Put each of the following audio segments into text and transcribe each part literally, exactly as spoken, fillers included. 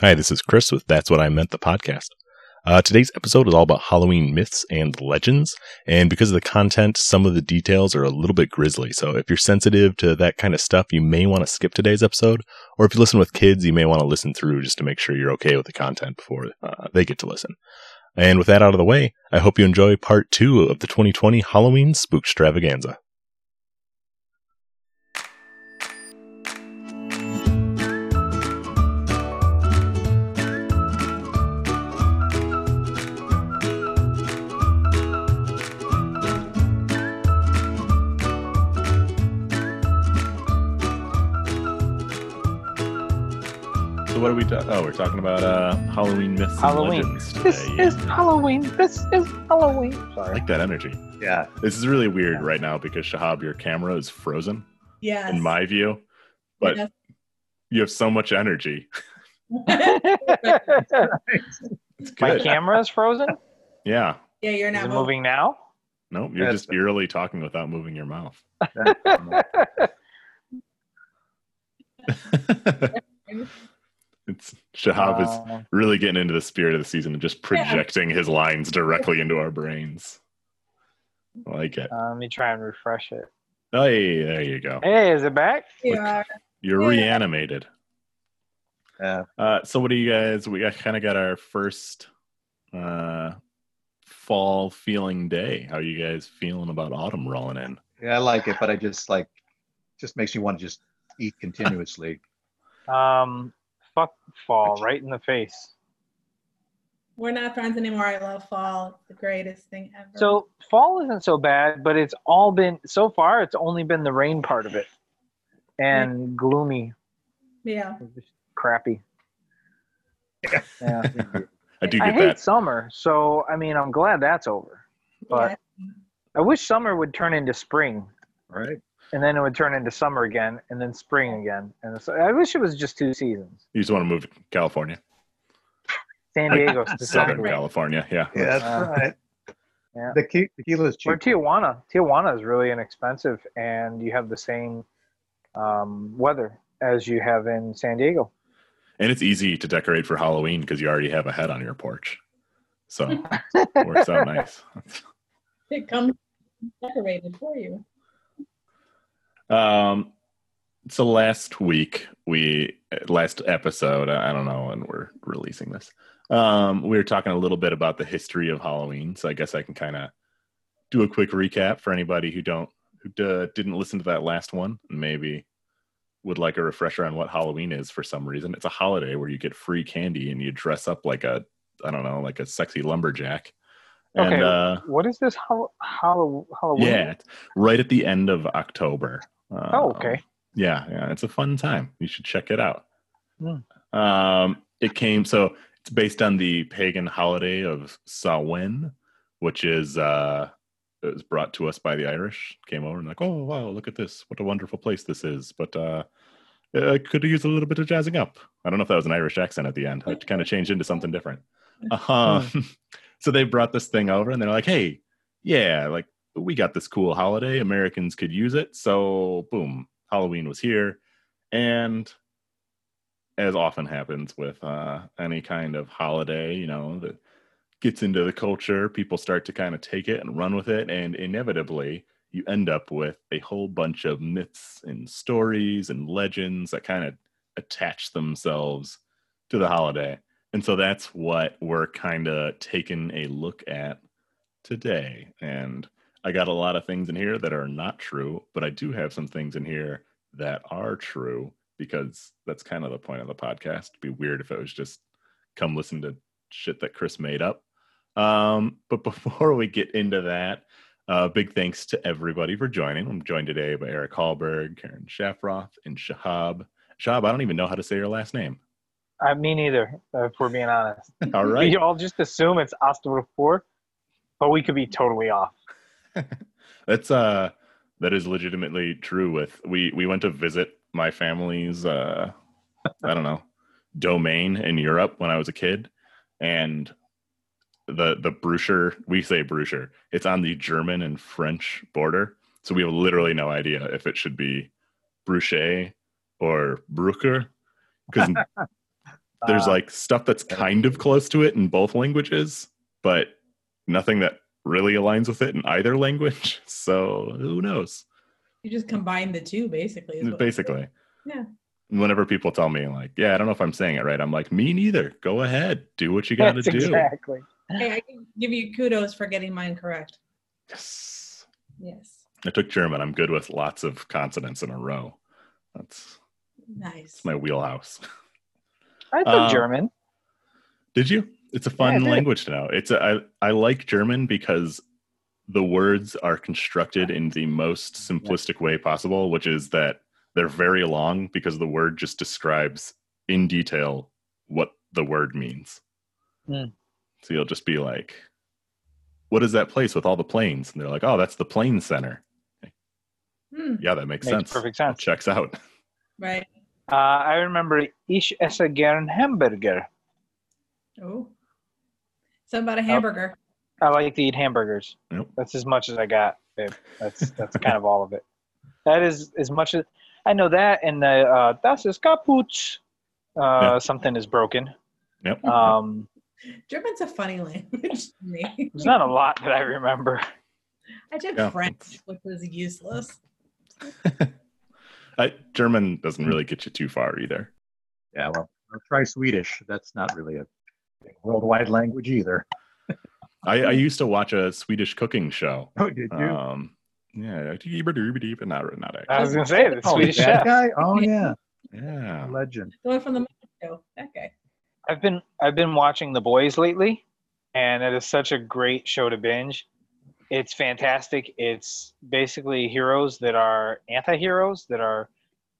Hi, this is Chris with That's What I Meant, the podcast. Uh, today's episode is all about Halloween myths and legends, and because of the content, some of the details are a little bit grisly, so if you're sensitive to that kind of stuff, you may want to skip today's episode, or if you listen with kids, you may want to listen through just to make sure you're okay with the content before uh, they get to listen. And with that out of the way, I hope you enjoy part two of the twenty twenty Halloween Spookstravaganza. What are we talking about? Oh, we're talking about uh, Halloween myths Halloween. and legends today. This yeah. is Halloween. This is Halloween. Sorry. I like that energy. Yeah. This is really weird yeah. right now because, Shahab, your camera is frozen. Yes. In my view. But yes. You have so much energy. It's good. My camera is frozen? Yeah. Yeah, you're not is moving. moving now? No, nope, you're That's just funny. eerily talking without moving your mouth. It's Shahab uh, is really getting into the spirit of the season and just projecting yeah. his lines directly into our brains. I like it. Uh, let me try and refresh it. Hey, there you go. Hey, is it back? Yeah. You're yeah. reanimated. Yeah. Uh, so what do you guys, we kind of got our first uh, fall feeling day. How are you guys feeling about autumn rolling in? Yeah, I like it, but I just like, just makes you want to just eat continuously. um. Fuck fall right in the face. We're not friends anymore. I love fall. It's the greatest thing ever. So fall isn't so bad, but it's all been, so far, it's only been the rain part of it. And yeah. gloomy. Yeah. Just crappy. Yeah. yeah. I do get I hate that. summer, so, I mean, I'm glad that's over. But yeah. I wish summer would turn into spring. Right. And then it would turn into summer again, and then spring again. And so I wish it was just two seasons. You just want to move to California. San Diego. Southern California, yeah. Yeah, that's uh, right. Yeah. The key, the key is cheap. Or Tijuana. Tijuana is really inexpensive, and you have the same um, weather as you have in San Diego. And it's easy to decorate for Halloween because you already have a head on your porch. So it works out nice. It comes decorated for you. Um, so last week, we, last episode, I don't know when we're releasing this, um, we were talking a little bit about the history of Halloween. So I guess I can kind of do a quick recap for anybody who don't, who uh, didn't listen to that last one, and maybe would like a refresher on what Halloween is for some reason. It's a holiday where you get free candy and you dress up like a, I don't know, like a sexy lumberjack. And, okay, uh, what is this ho- ho- Halloween? Yeah, it's right at the end of October. Uh, oh, okay. Yeah, yeah, it's a fun time. You should check it out. Mm. Um, it came, so it's based on the pagan holiday of Samhain, which is uh, it was brought to us by the Irish. Came over and like, oh wow, look at this! What a wonderful place this is. But uh, I could use a little bit of jazzing up. I don't know if that was an Irish accent at the end. I kind of changed into something different. Uh-huh. Mm. So they brought this thing over, and they're like, hey, yeah, like. We got this cool holiday. Americans could use it. So, boom, Halloween was here. And as often happens with uh, any kind of holiday, you know, that gets into the culture, people start to kind of take it and run with it. And inevitably, you end up with a whole bunch of myths and stories and legends that kind of attach themselves to the holiday. And so that's what we're kind of taking a look at today. And I got a lot of things in here that are not true, but I do have some things in here that are true because that's kind of the point of the podcast. It'd be weird if it was just come listen to shit that Chris made up. Um, but before we get into that, uh, big thanks to everybody for joining. I'm joined today by Eric Hallberg, Karen Shafroth, and Shahab. Shahab, I don't even know how to say your last name. Uh, me neither, if we're being honest. All right. You all just assume it's Astolfo, but we could be totally off. That's uh that is legitimately true. With we we went to visit my family's uh I don't know domain in Europe when I was a kid, and the the Brüscher, we say Brüscher, it's on the German and French border, so we have literally no idea if it should be Brüscher or Brücker because there's uh, like stuff that's kind of close to it in both languages, but nothing that really aligns with it in either language. So who knows? You just combine the two, basically. Is what basically. Yeah. Whenever people tell me, like, yeah, I don't know if I'm saying it right, I'm like, me neither. Go ahead. Do what you got to do. Exactly. Hey, I can give you kudos for getting mine correct. Yes. Yes. I took German. I'm good with lots of consonants in a row. That's nice. That's my wheelhouse. I took um, German. Did you? It's a fun yeah, language to know. It's a, I, I like German because the words are constructed in the most simplistic yeah. way possible, which is that they're very long because the word just describes in detail what the word means. Mm. So you'll just be like, what is that place with all the planes? And they're like, oh, that's the plane center. Like, mm. Yeah, that makes, makes sense. Perfect sense. It checks out. Right. Uh, I remember Ich esse gern Hamburger. Oh. Something about a hamburger. I, I like to eat hamburgers. Yep. That's as much as I got, babe. That's that's kind of all of it. That is as much as I know that, and the uh, das ist kaputt. Uh, yep. Something is broken. Yep. Um, German's a funny language to me. There's not a lot that I remember. I took yeah. French, which was useless. I, German doesn't really get you too far either. Yeah, well, I'll try Swedish. That's not really a worldwide language either. I, I used to watch a Swedish cooking show. Oh, did you? Um, yeah, but not not. Actually. I was gonna say the oh, Swedish chef guy. Oh yeah, yeah, legend. The one from the show. That guy. I've been I've been watching The Boys lately, and it is such a great show to binge. It's fantastic. It's basically heroes that are anti-heroes that are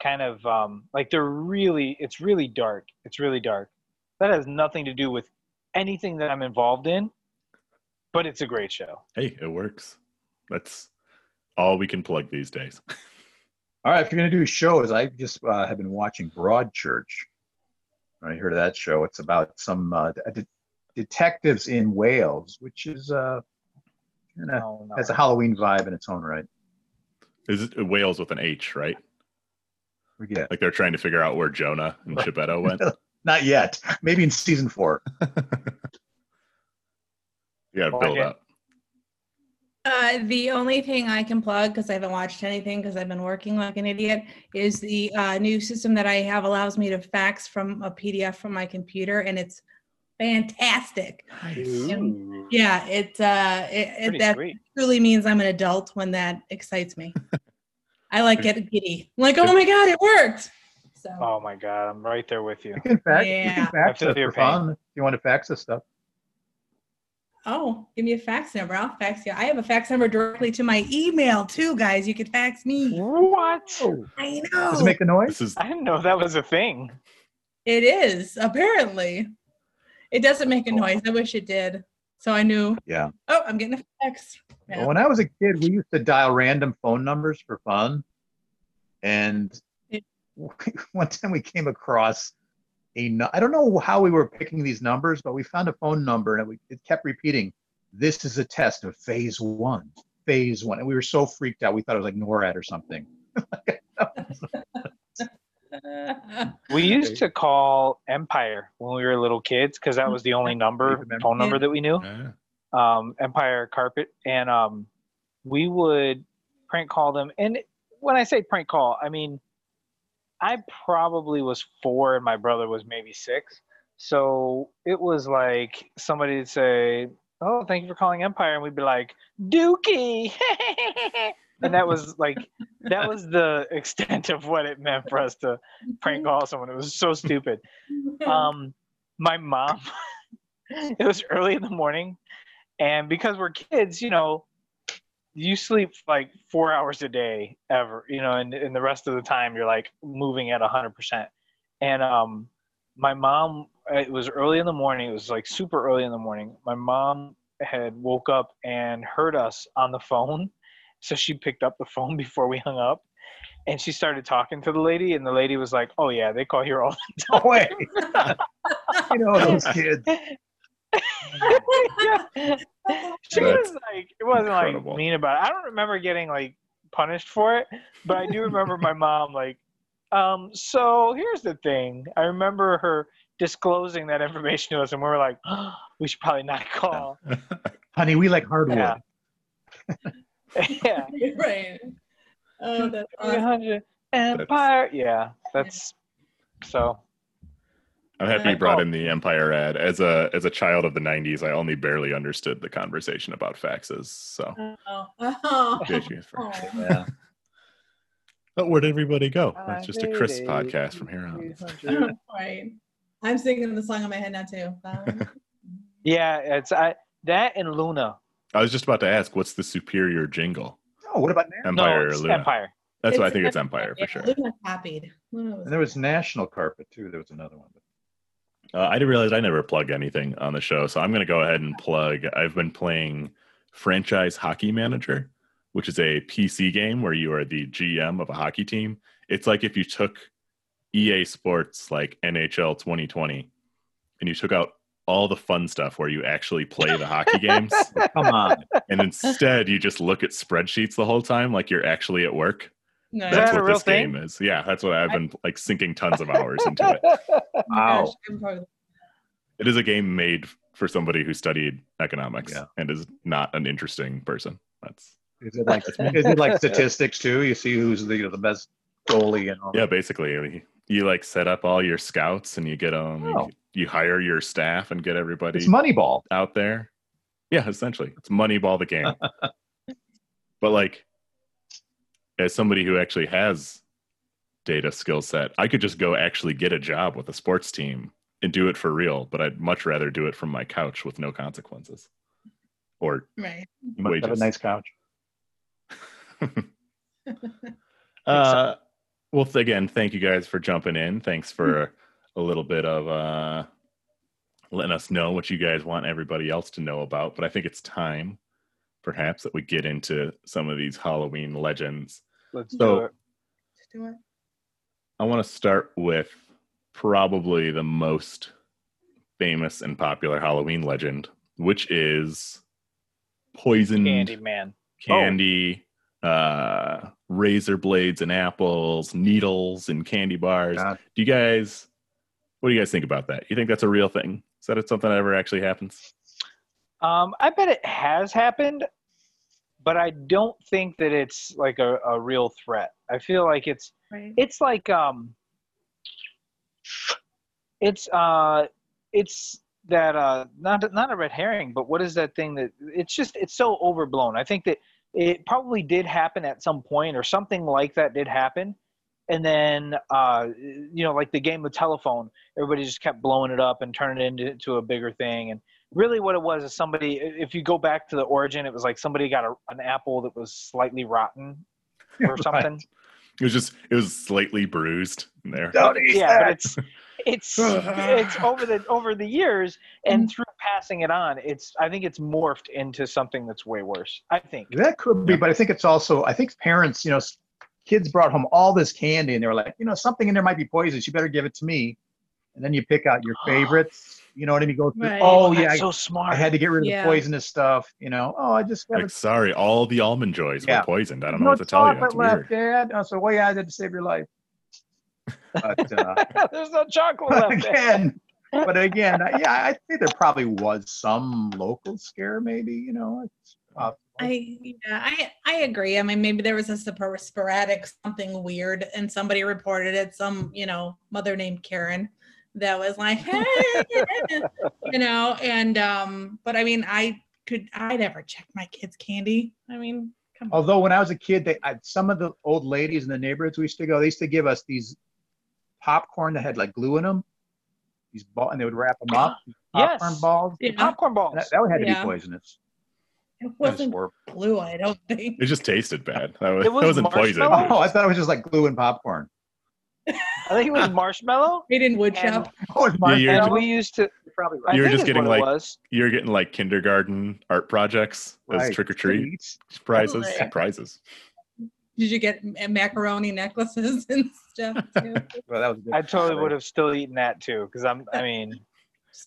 kind of um, like they're really. It's really dark. It's really dark. That has nothing to do with anything that I'm involved in, but it's a great show. Hey, it works. That's all we can plug these days. All right, if you're going to do shows, I just uh, have been watching Broadchurch. I heard of that show. It's about some uh, de- detectives in Wales, which is uh, you know, has a Halloween vibe in its own right. Is it Wales with an H, right? Forget. Like they're trying to figure out where Jonah and right. Geppetto went. Not yet. Maybe in season four. You got to build up. Uh, the only thing I can plug, because I haven't watched anything because I've been working like an idiot, is the uh, new system that I have allows me to fax from a P D F from my computer, and it's fantastic. Nice. And, yeah, it, uh, it, it that sweet. Truly means I'm an adult when that excites me. I like get giddy. I'm like, oh my God, it worked. So. Oh my God, I'm right there with you. You can fax, yeah. you can fax us for fun if you want to fax us stuff. Oh, give me a fax number. I'll fax you. I have a fax number directly to my email too, guys. You can fax me. What? I know. Does it make a noise? Is- I didn't know that was a thing. It is, apparently. It doesn't make a noise. I wish it did. So I knew. Yeah. Oh, I'm getting a fax. Yeah. Well, when I was a kid, we used to dial random phone numbers for fun. And one time we came across a, I don't know how we were picking these numbers, but we found a phone number and it, it kept repeating, this is a test of phase one, phase one. And we were so freaked out. We thought it was like NORAD or something. We used to call Empire when we were little kids because that was the only number, phone number that we knew. Um, Empire Carpet. And um, we would prank call them. And when I say prank call, I mean, I probably was four and my brother was maybe six. So it was like somebody would say, oh, thank you for calling Empire. And we'd be like, Dookie. And that was like, that was the extent of what it meant for us to prank call someone. It was so stupid. Um, my mom, it was early in the morning. And because we're kids, you know, you sleep like four hours a day ever, you know, and, and the rest of the time you're like moving at one hundred percent. And um, my mom, it was early in the morning. It was like super early in the morning. My mom had woke up and heard us on the phone. So she picked up the phone before we hung up and she started talking to the lady. And the lady was like, oh, yeah, they call here all the time. No way. You know, those kids. Yeah. She That's was like, it wasn't incredible. Like mean about it. I don't remember getting like punished for it, but I do remember my mom like Um, so here's the thing. I remember her disclosing that information to us, and we were like, oh, we should probably not call. Honey, we like hardwood. Yeah. Yeah. Right. Oh, that's awesome. Empire. That's... Yeah, that's so. I'm happy you brought in the Empire ad. As a as a child of the nineties, I only barely understood the conversation about faxes. So. Oh. Oh. Oh. Yeah. But where'd everybody go? Uh, it's just a Chris eight, podcast eight, from here on. I don't know, right. I'm singing the song in my head now too. Um, yeah, it's I that and Luna. I was just about to ask, what's the superior jingle? Oh, what about Mary? Empire? No, it's or Luna? Empire. That's why I think it's Empire for sure. Luna copied. Luna was and there was National Carpet too. There was another one. Uh, I didn't realize I never plug anything on the show, so I'm going to go ahead and plug. I've been playing Franchise Hockey Manager, which is a P C game where you are the G M of a hockey team. It's like if you took E A Sports, like N H L twenty twenty, and you took out all the fun stuff where you actually play the hockey games. Come on. And instead, you just look at spreadsheets the whole time like you're actually at work. No, that's that what this thing? game is. Yeah, that's what I've been like sinking tons of hours into it. Wow. It is a game made for somebody who studied economics yeah. and is not an interesting person. That's Is it like is it like statistics too? You see who's the you know, the best goalie and all. Yeah, that. Basically, you like set up all your scouts and you get them. Um, oh. you, you hire your staff and get everybody. It's Moneyball out there. Yeah, essentially, it's Moneyball the game. But like, as somebody who actually has data skill set, I could just go actually get a job with a sports team and do it for real. But I'd much rather do it from my couch with no consequences. Or right, you must have a nice couch. uh well th- again thank you guys for jumping in. Thanks for a little bit of uh letting us know what you guys want everybody else to know about, but I think it's time perhaps that we get into some of these Halloween legends. Let's so, do it. do it I want to start with probably the most famous and popular Halloween legend, which is poisoned Candyman. candy oh. Uh, razor blades and apples, needles and candy bars. God. Do you guys, what do you guys think about that? You think that's a real thing? Is that something that ever actually happens? Um, I bet it has happened, but I don't think that it's like a, a real threat. I feel like it's, right. it's like, um, it's, uh, it's that, uh, not, not a red herring, but what is that thing that it's just, it's so overblown. I think that it probably did happen at some point or something like that did happen. And then, uh, you know, like the game of telephone, everybody just kept blowing it up and turning it into, into a bigger thing. And really what it was is somebody, if you go back to the origin, it was like somebody got a, an apple that was slightly rotten or something. Right. It was just, it was slightly bruised in there. Don't eat yeah, that. But it's, it's, it's over the, over the years and through passing it on, it's, I think it's morphed into something that's way worse. I think that could be, but I think it's also, I think parents, you know, kids brought home all this candy and they were like, you know, something in there might be poisonous. You better give it to me. And then you pick out your favorites, you know what I mean? Go through, right. Oh, yeah. I, so smart. I had to get rid of yeah. the poisonous stuff, you know? Oh, I just got like, sorry, all the almond joys yeah. were poisoned. I don't you know what to tell you. There's no chocolate left, Dad. Oh, so, well, yeah, I had to save your life. But, uh, there's no chocolate left. Again, but again, yeah, I'd say there probably was some local scare, maybe, you know? It's, uh, I yeah, I I agree. I mean, maybe there was a super sporadic something weird and somebody reported it, some, you know, mother named Karen. That was like, hey, you know, and, um, but I mean, I could, I never check my kids' candy. I mean, come on. Although when I was a kid, they, I, some of the old ladies in the neighborhoods we used to go, they used to give us these popcorn that had like glue in them, these ball, and they would wrap them up. Yes. Popcorn balls. Yeah. Popcorn balls. That, that had to yeah. be poisonous. It wasn't glue, I don't think. It just tasted bad. That was, it was wasn't poison. Oh, I thought it was just like glue and popcorn. I think it was marshmallow. Made in wood shop. Oh, it was marshmallow. Yeah, we used to probably. Right. You were just getting like you were getting like kindergarten art projects right. as trick or treat prizes. Right. Prizes. Did you get macaroni necklaces and stuff too? Well, that was good. I totally would have still eaten that too, because I'm. I mean,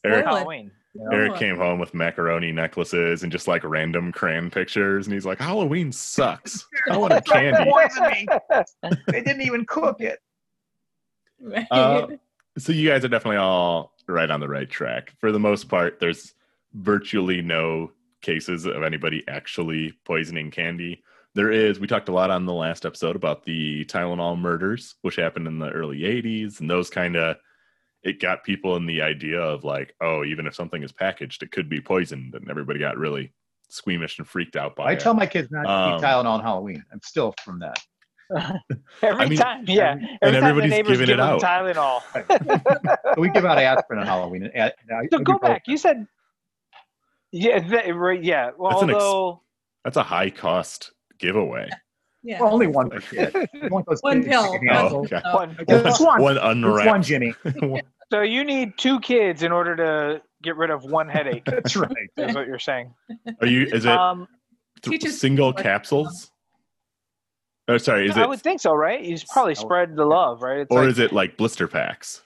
Eric, Halloween. You know? Eric came home with macaroni necklaces and just like random crayon pictures, and he's like, "Halloween sucks. I want a candy." They didn't even cook it. Right. Uh, so you guys are definitely all right on the right track. For the most part, there's virtually no cases of anybody actually poisoning candy. There is, we talked a lot on the last episode about the Tylenol murders, which happened in the early eighties, and those kind of, it got people in the idea of like, oh, even if something is packaged, it could be poisoned, and everybody got really squeamish and freaked out by I it. I tell my kids not to um, eat Tylenol on Halloween. I'm still from that. every I mean, time, yeah. Every and time everybody's giving it out. Tylenol. We give out aspirin on Halloween. And, and so go back. You said, yeah, that, right, yeah. Well, that's although ex- that's a high cost giveaway. Yeah. Well, only one. want those one pill. Oh, okay. One. It's one. One unwrapped. It's one, Jimmy. one. So you need two kids in order to get rid of one headache. That's right. That's what you're saying. Are you? Is it um, th- single capsules? Oh, sorry. Is no, it? I would think so, right? You probably spread the love, right? It's or like, is it like blister packs?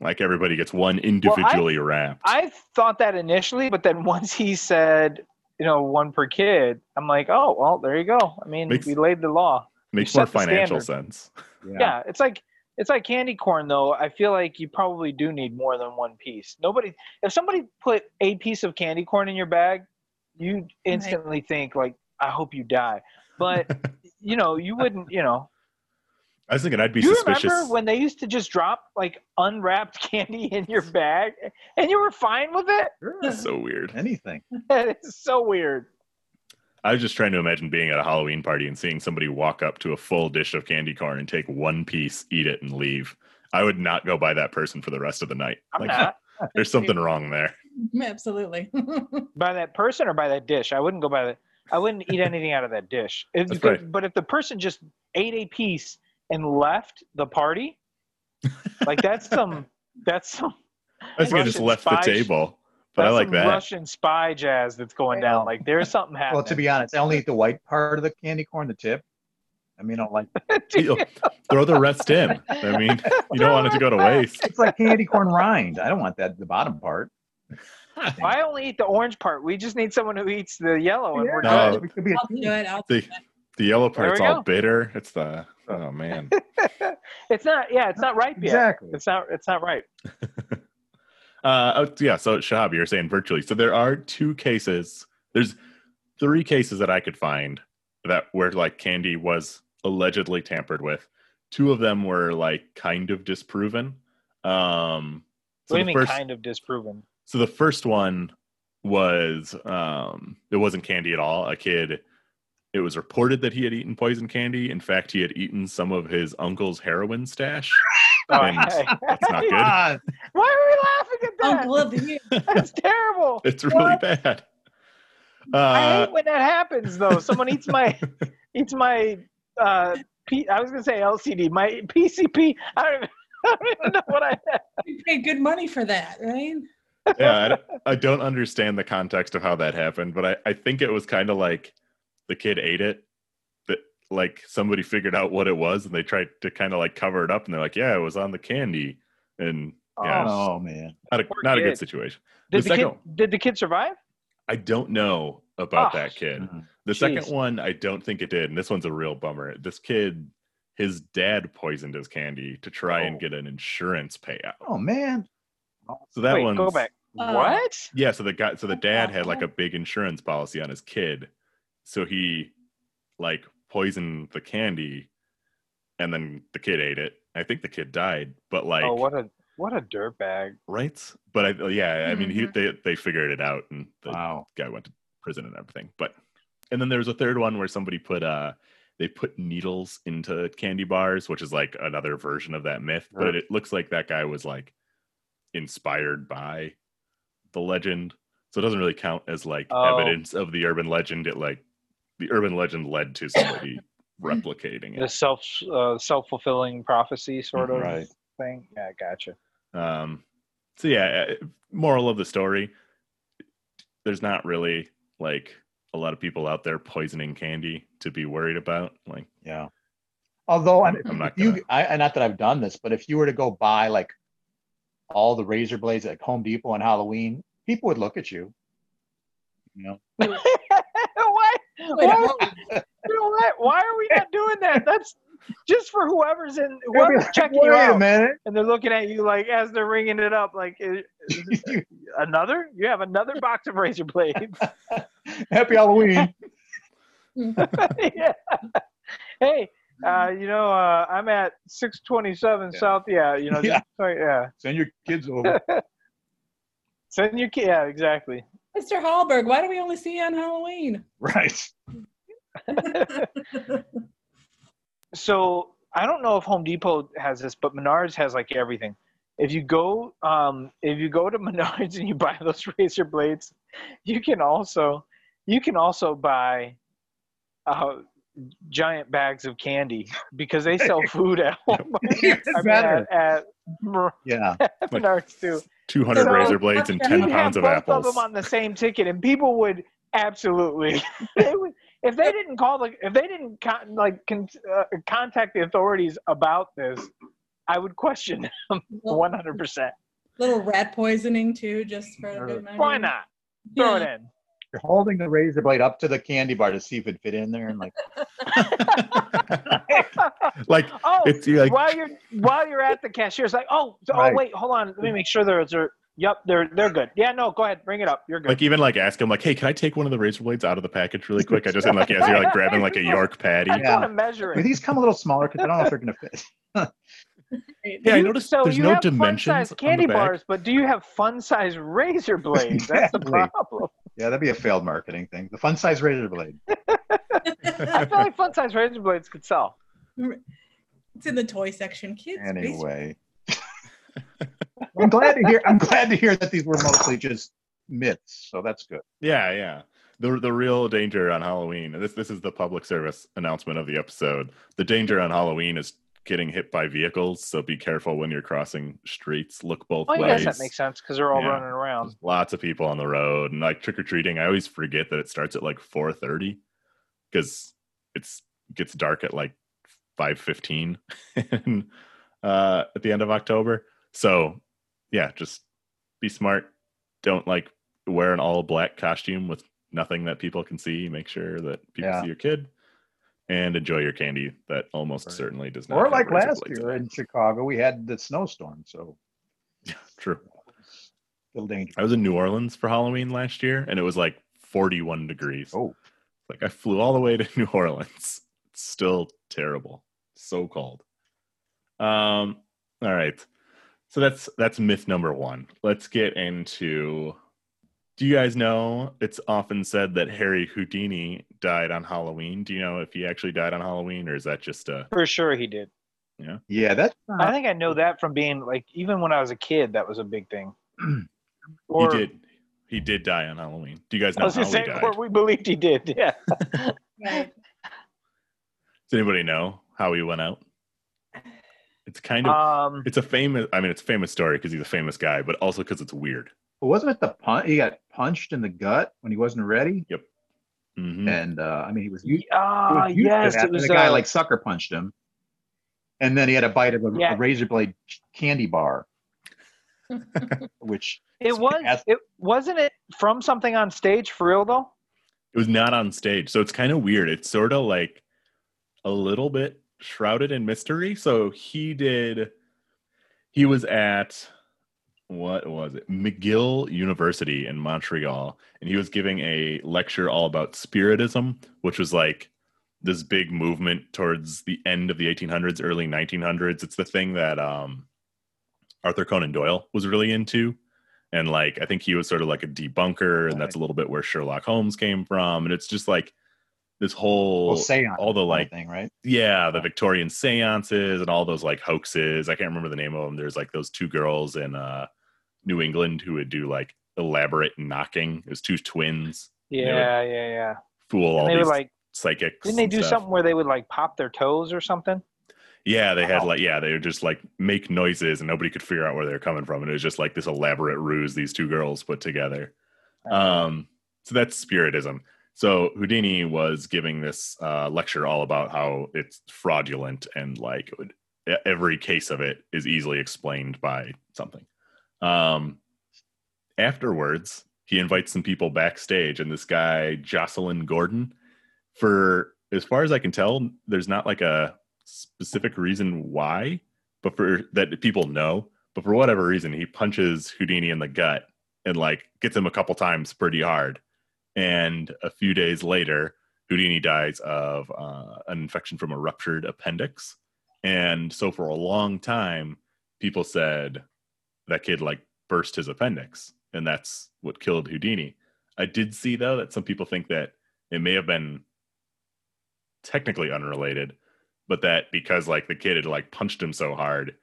Like everybody gets one individually well, I, wrapped. I thought that initially, but then once he said, you know, one per kid, I'm like, oh, well, there you go. I mean, makes, we laid the law. Makes more financial sense. Yeah. yeah, it's like it's like candy corn, though. I feel like you probably do need more than one piece. Nobody, if somebody put a piece of candy corn in your bag, you instantly right. think like, I hope you die. But you know, you wouldn't, you know. I was thinking I'd be do you suspicious. Remember when they used to just drop like unwrapped candy in your bag and you were fine with it? That's so weird. Anything. That is so weird. I was just trying to imagine being at a Halloween party and seeing somebody walk up to a full dish of candy corn and take one piece, eat it, and leave. I would not go by that person for the rest of the night. I'm like, not. There's something wrong there. Absolutely. By that person or by that dish? I wouldn't go by that. I wouldn't eat anything out of that dish. If, right. But if the person just ate a piece and left the party, like that's some that's some I was gonna just left the table, but I like that Russian spy jazz that's going down. Like there's something happening. Well, to be honest, I only eat the white part of the candy corn, the tip. I mean, I don't like that. Throw the rest in. I mean, you don't want it to go to waste. It's like candy corn rind. I don't want that the bottom part. I only eat the orange part. We just need someone who eats the yellow, and yeah. we're no, we could be I'll do it. I'll the, do it. The yellow part's all bitter. It's the oh man. It's not. Yeah, it's not ripe yet. Exactly. It's not. It's not ripe. uh, oh, yeah. So Shahab, you're saying virtually. So there are two cases. There's three cases that I could find that where like candy was allegedly tampered with. Two of them were like kind of disproven. Um, so what do you mean first, kind of disproven? So the first one was, um, it wasn't candy at all. A kid, it was reported that he had eaten poison candy. In fact, he had eaten some of his uncle's heroin stash. Oh, and hey. That's not good. Why are we laughing at that? Uncle of the year. That's terrible. It's really what? bad. Uh, I hate when that happens, though. Someone eats my, eats my, uh, P- I was going to say L C D, my P C P. I don't even, I don't even know what I had. You paid good money for that, right? Yeah, I, I don't understand the context of how that happened, but I, I think it was kind of like the kid ate it, but like somebody figured out what it was and they tried to kind of like cover it up, and they're like, yeah, it was on the candy. And yeah, oh man, not a, not a good situation. Did the, the second, kid, did the kid survive? I don't know about oh, that kid. The geez. second one, I don't think it did. And this one's a real bummer. This kid, his dad poisoned his candy to try oh. and get an insurance payout. Oh man. So that one. Go back. What? Yeah. So the guy. So the dad had like a big insurance policy on his kid. So he like poisoned the candy, and then the kid ate it. I think the kid died. But like, oh, what a what a dirtbag. Right. But I, yeah, I mean, he they they figured it out, and the wow. guy went to prison and everything. But and then there was a third one where somebody put uh they put needles into candy bars, which is like another version of that myth. Right. But it looks like that guy was like inspired by the legend, so it doesn't really count as like oh. evidence of the urban legend. It like the urban legend led to somebody replicating it. The self uh, self-fulfilling prophecy sort of right. thing. Yeah, gotcha. Um, so yeah, moral of the story: there's not really like a lot of people out there poisoning candy to be worried about. Like, yeah. Although I'm, I'm not gonna... you, I, not that I've done this, but if you were to go buy like all the razor blades at Home Depot on Halloween, people would look at you. You know? What? Why? You know what? Why are we not doing that? That's just for whoever's in, whoever's like, checking you out. Wait a minute. And they're looking at you like as they're ringing it up, like is, is, another. You have another box of razor blades. Happy Halloween. Yeah. Hey, uh, you know, uh, I'm at six twenty-seven yeah. South. Yeah, you know. Yeah. Just, yeah. Send your kids over. Send your kids. Yeah, exactly. Mister Hallberg, why do we only see you on Halloween? Right. So I don't know if Home Depot has this, but Menards has like everything. If you go, um, if you go to Menards and you buy those razor blades, you can also, you can also buy uh, giant bags of candy because they sell food at Home. Yes, I mean, at, at, yeah, at Menards too. two hundred so, razor blades and ten pounds of apples. Both of them on the same ticket, and people would absolutely. They would, if they didn't call the, if they didn't con, like con, uh, contact the authorities about this, I would question them one hundred percent. Little rat poisoning too, just for a good measure. Why not? Yeah. Throw it in. You're holding the razor blade up to the candy bar to see if it fit in there, and like, like, oh, it's, like while you're while you're at the cashier, it's like, oh, oh, right. Wait, hold on, let me make sure those are. Yep, they're they're good. Yeah, no, go ahead, bring it up. You're good. Like even like ask him like, hey, can I take one of the razor blades out of the package really quick? I just am like, as you're like grabbing like a York patty. I yeah. want to measure it. Do these come a little smaller because I don't know if they're gonna fit. Yeah, I noticed so there's no dimensions. You have fun-sized candy bars, but do you have fun-sized razor blades? That's the problem. Yeah, that'd be a failed marketing thing. The fun-sized razor blade. I feel like fun-sized razor blades could sell. It's in the toy section, kids. Anyway, I'm glad to hear. I'm glad to hear that these were mostly just myths. So that's good. Yeah, yeah. The the real danger on Halloween. And this this is the public service announcement of the episode. The danger on Halloween is getting hit by vehicles, so be careful when you're crossing streets. Look both oh, ways. I guess that makes sense because they're all yeah. running around. There's lots of people on the road, and like trick or treating, I always forget that it starts at like four thirty because it's gets dark at like five fifteen uh, at the end of October. So yeah, just be smart. Don't like wear an all black costume with nothing that people can see. Make sure that people yeah. see your kid. And enjoy your candy that almost right. certainly does not. Or like last year in Chicago, we had the snowstorm. So yeah, true. Still dangerous. I was in New Orleans for Halloween last year, and it was like forty-one degrees. Oh, like I flew all the way to New Orleans. It's still terrible. So cold. Um. All right. So that's that's myth number one. Let's get into. Do you guys know it's often said that Harry Houdini died on Halloween? Do you know if he actually died on Halloween, or is that just a... For sure he did. Yeah? Yeah, that's... Not... I think I know that from being, like, even when I was a kid, that was a big thing. Or... He did. He did die on Halloween. Do you guys know I was how he died? Or we believed he did, yeah. Does anybody know how he went out? It's kind of... Um, it's a famous... I mean, it's a famous story because he's a famous guy, but also because it's weird. But wasn't it the punch? He got punched in the gut when he wasn't ready. Yep. Mm-hmm. And uh, I mean, he was. Ah, oh, yes, it was. The uh, guy like sucker punched him, and then he had a bite of a, yeah. a razor blade candy bar. Which it was. Fantastic. It wasn't it from something on stage for real though. It was not on stage, so it's kind of weird. It's sort of like a little bit shrouded in mystery. So he did. He was at. What was it? McGill University in Montreal. And he was giving a lecture all about Spiritism, which was like this big movement towards the end of the eighteen hundreds, early nineteen hundreds. It's the thing that um, Arthur Conan Doyle was really into. And like, I think he was sort of like a debunker. And that's a little bit where Sherlock Holmes came from. And it's just like this whole, well, seance, all the like thing, right? Yeah. The Victorian seances and all those like hoaxes. I can't remember the name of them. There's like those two girls in uh, New England who would do like elaborate knocking. It was two twins. Yeah, yeah, yeah. Fool all these like, psychics. Didn't they do stuff. something where they would like pop their toes or something? Yeah, they wow. had like, yeah, they would just like make noises and nobody could figure out where they were coming from. And it was just like this elaborate ruse these two girls put together. Um, so that's Spiritism. So Houdini was giving this uh, lecture all about how it's fraudulent and like it would, every case of it is easily explained by something. Um, afterwards, he invites some people backstage, and this guy, Jocelyn Gordon, for as far as I can tell, there's not like a specific reason why, but for that people know, but for whatever reason, he punches Houdini in the gut and like gets him a couple times pretty hard. And a few days later, Houdini dies of uh, an infection from a ruptured appendix. And so for a long time, people said that kid like burst his appendix and that's what killed Houdini. I did see though that some people think that it may have been technically unrelated, but that because like the kid had like punched him so hard,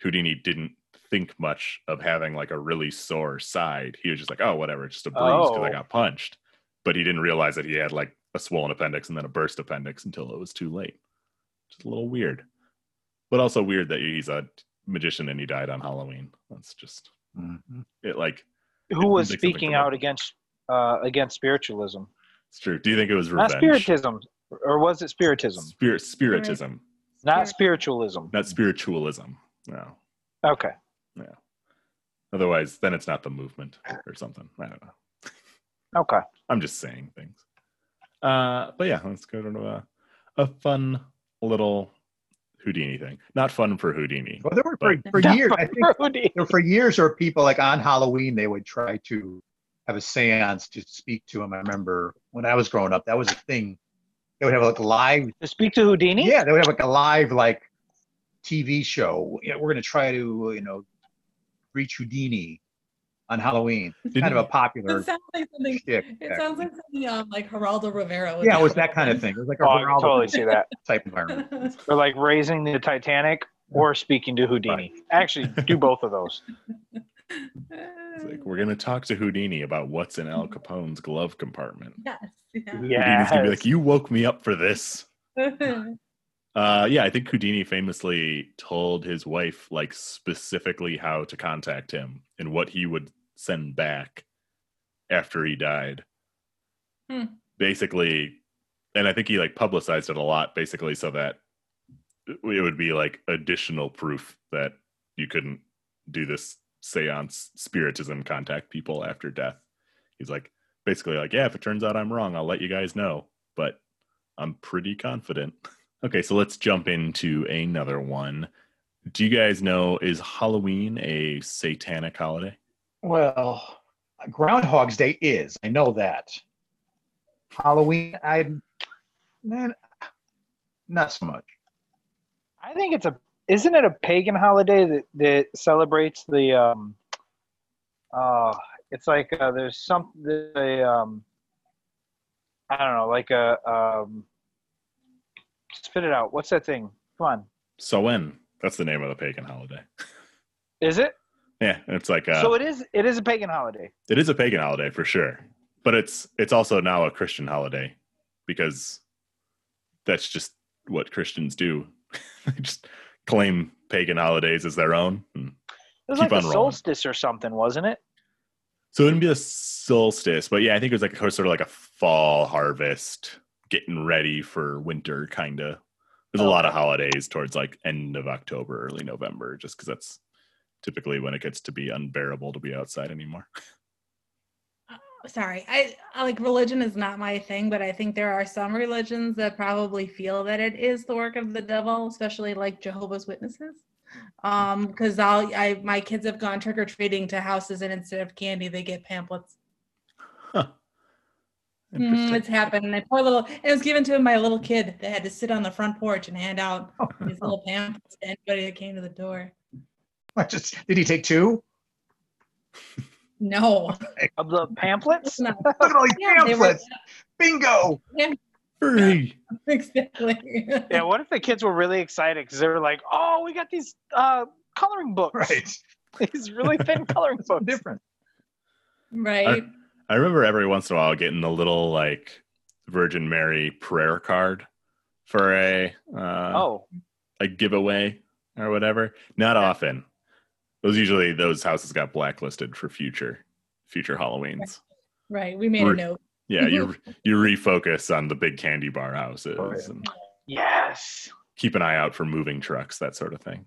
Houdini didn't think much of having like a really sore side. He was just like, oh, whatever, it's just a bruise because oh. I got punched. But he didn't realize that he had like a swollen appendix and then a burst appendix until it was too late. Just a little weird, but also weird that he's a magician and he died on Halloween. That's just mm-hmm. it. Like, who it was speaking out against uh, against spiritualism? It's true. Do you think it was revenge? Not spiritism, or was it spiritism? Spirit, spiritism, not spiritualism. Not spiritualism. No. Okay. Yeah. Otherwise, then it's not the movement or something. I don't know. Okay. I'm just saying things. Uh, but yeah, let's go to a, a fun little Houdini thing. Not fun for Houdini. Well, there were for, for years. I think for, you know, for years, or people like on Halloween, they would try to have a seance to speak to him. I remember when I was growing up, that was a thing. They would have like live to speak to Houdini. Yeah, they would have like a live like T V show. Yeah, you know, we're gonna try to you know reach Houdini on Halloween. Didn't kind of a popular. It sounds like something. Shtick, it sounds like something um, like Geraldo Rivera. Was yeah, it was that kind of thing. It was like a oh, Geraldo I totally Rivera see that type environment. Or like raising the Titanic or speaking to Houdini. Right. Actually, do both of those. It's like we're gonna talk to Houdini about what's in Al Capone's glove compartment. Yes. Yeah. Yes. Houdini's gonna be like, "You woke me up for this." Uh, yeah, I think Houdini famously told his wife like specifically how to contact him and what he would send back after he died. Hmm. Basically, and I think he like publicized it a lot basically so that it would be like additional proof that you couldn't do this seance spiritism, contact people after death. He's like basically like, yeah, if it turns out I'm wrong, I'll let you guys know, but I'm pretty confident. Okay, so let's jump into another one. Do you guys know, is Halloween a satanic holiday? Well, Groundhog's Day is. I know that. Halloween, I, man, not so much. I think it's a, isn't it a pagan holiday that, that celebrates the, um, uh, it's like uh, there's some, the, um, I don't know, like a, um, spit it out. What's that thing? Come on. Samhain. That's the name of the pagan holiday. Is it? Yeah, it's like a, so. It is. It is a pagan holiday. It is a pagan holiday for sure, but it's it's also now a Christian holiday because that's just what Christians do. They just claim pagan holidays as their own. It was like a solstice or something, wasn't it? So it wouldn't be a solstice, but yeah, I think it was like sort of like a fall harvest. Getting ready for winter, kind of. There's a lot of holidays towards like end of October, early November, just because that's typically when it gets to be unbearable to be outside anymore. Uh, sorry, I, I like religion is not my thing, but I think there are some religions that probably feel that it is the work of the devil, especially like Jehovah's Witnesses. Um, because I'll, I my kids have gone trick or treating to houses, and instead of candy, they get pamphlets. Huh. Mm, it's happened. And I poor little. It was given to my little kid that had to sit on the front porch and hand out oh, these no. little pamphlets to anybody that came to the door. What, just did he take two? No. Of the pamphlets? Look at all these yeah, pamphlets. Were, bingo. Yeah. Free. Exactly. Yeah. What if the kids were really excited because they were like, "Oh, we got these uh, coloring books. Right. These really thin coloring books. So different. Right." I, I remember every once in a while getting a little like Virgin Mary prayer card for a uh, oh a giveaway or whatever. Not yeah. often. Those usually those houses got blacklisted for future future Halloweens. Right, right. We made Re- a note. Yeah, you you refocus on the big candy bar houses. Oh, yeah. And yes. Keep an eye out for moving trucks, that sort of thing.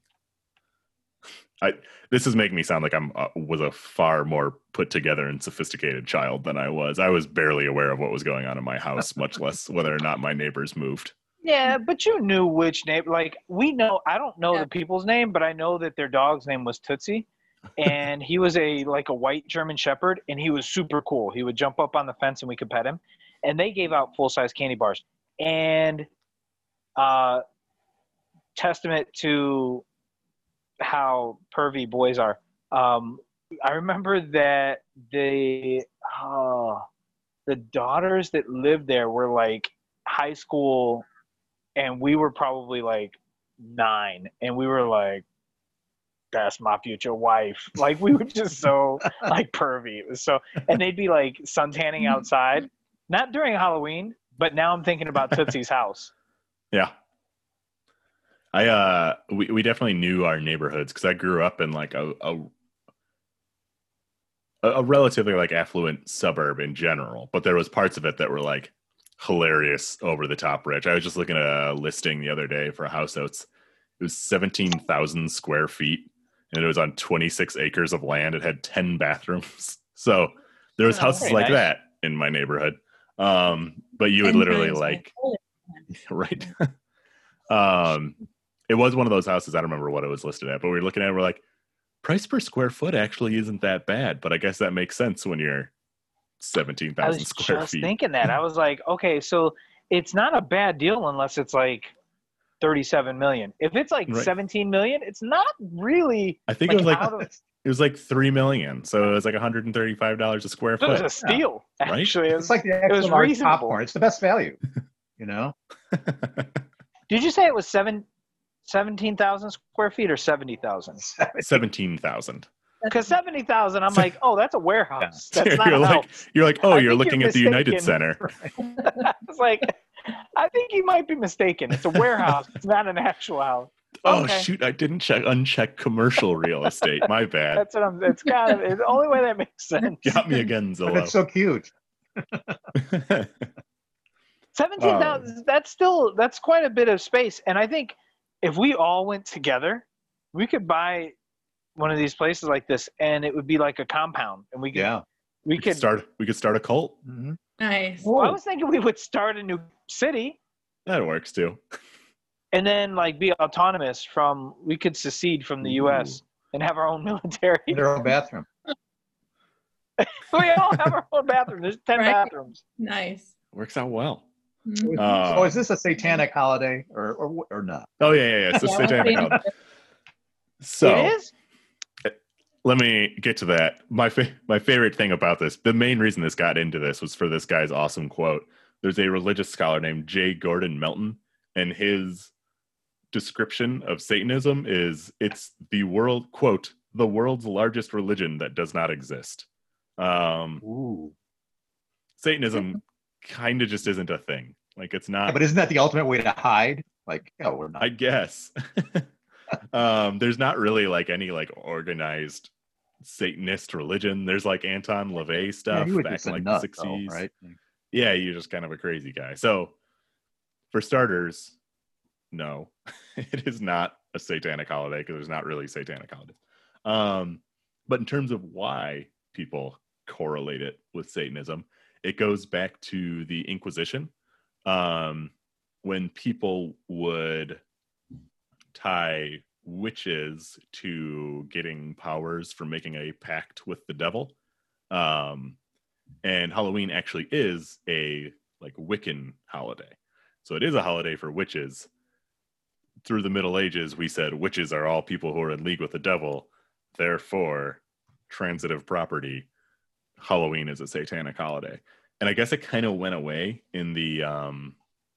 I, this is making me sound like I uh, was a far more put together and sophisticated child than I was. I was barely aware of what was going on in my house, much less whether or not my neighbors moved. Yeah, but you knew which name. Like, we know, I don't know yeah. the people's name, but I know that their dog's name was Tootsie. And he was a like a white German Shepherd, and he was super cool. He would jump up on the fence and we could pet him. And they gave out full-size candy bars. And uh, testament to how pervy boys are. Um, I remember that the uh, the daughters that lived there were like high school, and we were probably like nine, and we were like, that's my future wife. Like, we were just so like pervy. It was so, and they'd be like suntanning outside, not during Halloween, but now I'm thinking about Tootsie's house. Yeah. I, uh, we, we definitely knew our neighborhoods, because I grew up in like a, a, a relatively like affluent suburb in general, but there was parts of it that were like hilarious, over the top rich. I was just looking at a listing the other day for a house that's, it was seventeen thousand square feet. And it was on twenty-six acres of land. It had ten bathrooms. So there was oh, houses like nice. That in my neighborhood. Um, but you would literally like, right. um, it was one of those houses. I don't remember what it was listed at, but we were looking at it, we're like, price per square foot actually isn't that bad. But I guess that makes sense when you're seventeen thousand square feet. I was just thinking that. I was like, okay, so it's not a bad deal unless it's like thirty-seven million. If it's like right. seventeen million, it's not really. I think like it was like of, it was like three million, so it was like one hundred thirty-five dollars a square foot. It was a steal, yeah. actually. Right? It's like the extra large popcorn. It's the best value, you know. Did you say it was seven, seventeen thousand square feet or seventy thousand? seventeen thousand. Because seventy thousand, I'm like, oh, that's a warehouse. That's you're not a like, house. You're like, oh, you're looking you're at the United Center. I was like, I think you might be mistaken. It's a warehouse. It's not an actual house. Oh, okay. Shoot. I didn't check uncheck commercial real estate. My bad. That's what I'm, it's kind of, it's the only way that makes sense. Got me again, Zillow. That's so cute. seventeen thousand, um, that's still, that's quite a bit of space. And I think if we all went together, we could buy one of these places like this, and it would be like a compound, and we could, yeah. we, we could start, we could start a cult. Mm-hmm. Nice. Well, I was thinking we would start a new city. That works too. And then like be autonomous from, we could secede from the Ooh. U S and have our own military. Their own bathroom. We all have our own bathroom. There's ten right. bathrooms. Nice. Works out well. Mm-hmm. uh, so is this a satanic holiday or, or, or not? Oh yeah. Yeah. yeah. It's a yeah, satanic holiday. So it is? Let me get to that. My fa- my favorite thing about this, the main reason this got into this was for this guy's awesome quote. There's a religious scholar named J. Gordon Melton, and his description of Satanism is, it's the world, quote, the world's largest religion that does not exist. Um, Ooh. Satanism kind of just isn't a thing. Like, it's not. Yeah, but isn't that the ultimate way to hide? Like, no, we're not. I guess. um, there's not really like any like organized Satanist religion. There's like Anton LaVey stuff yeah, back in like the sixties. Though, right? Yeah, you're just kind of a crazy guy. So for starters, no, it is not a satanic holiday, because there's not really satanic holiday. Um, but in terms of why people correlate it with Satanism, it goes back to the Inquisition. Um, when people would tie witches to getting powers for making a pact with the devil. Um, and Halloween actually is a like Wiccan holiday. So it is a holiday for witches. Through the Middle Ages, we said witches are all people who are in league with the devil. Therefore, transitive property, Halloween is a satanic holiday. And I guess it kind of went away in the um,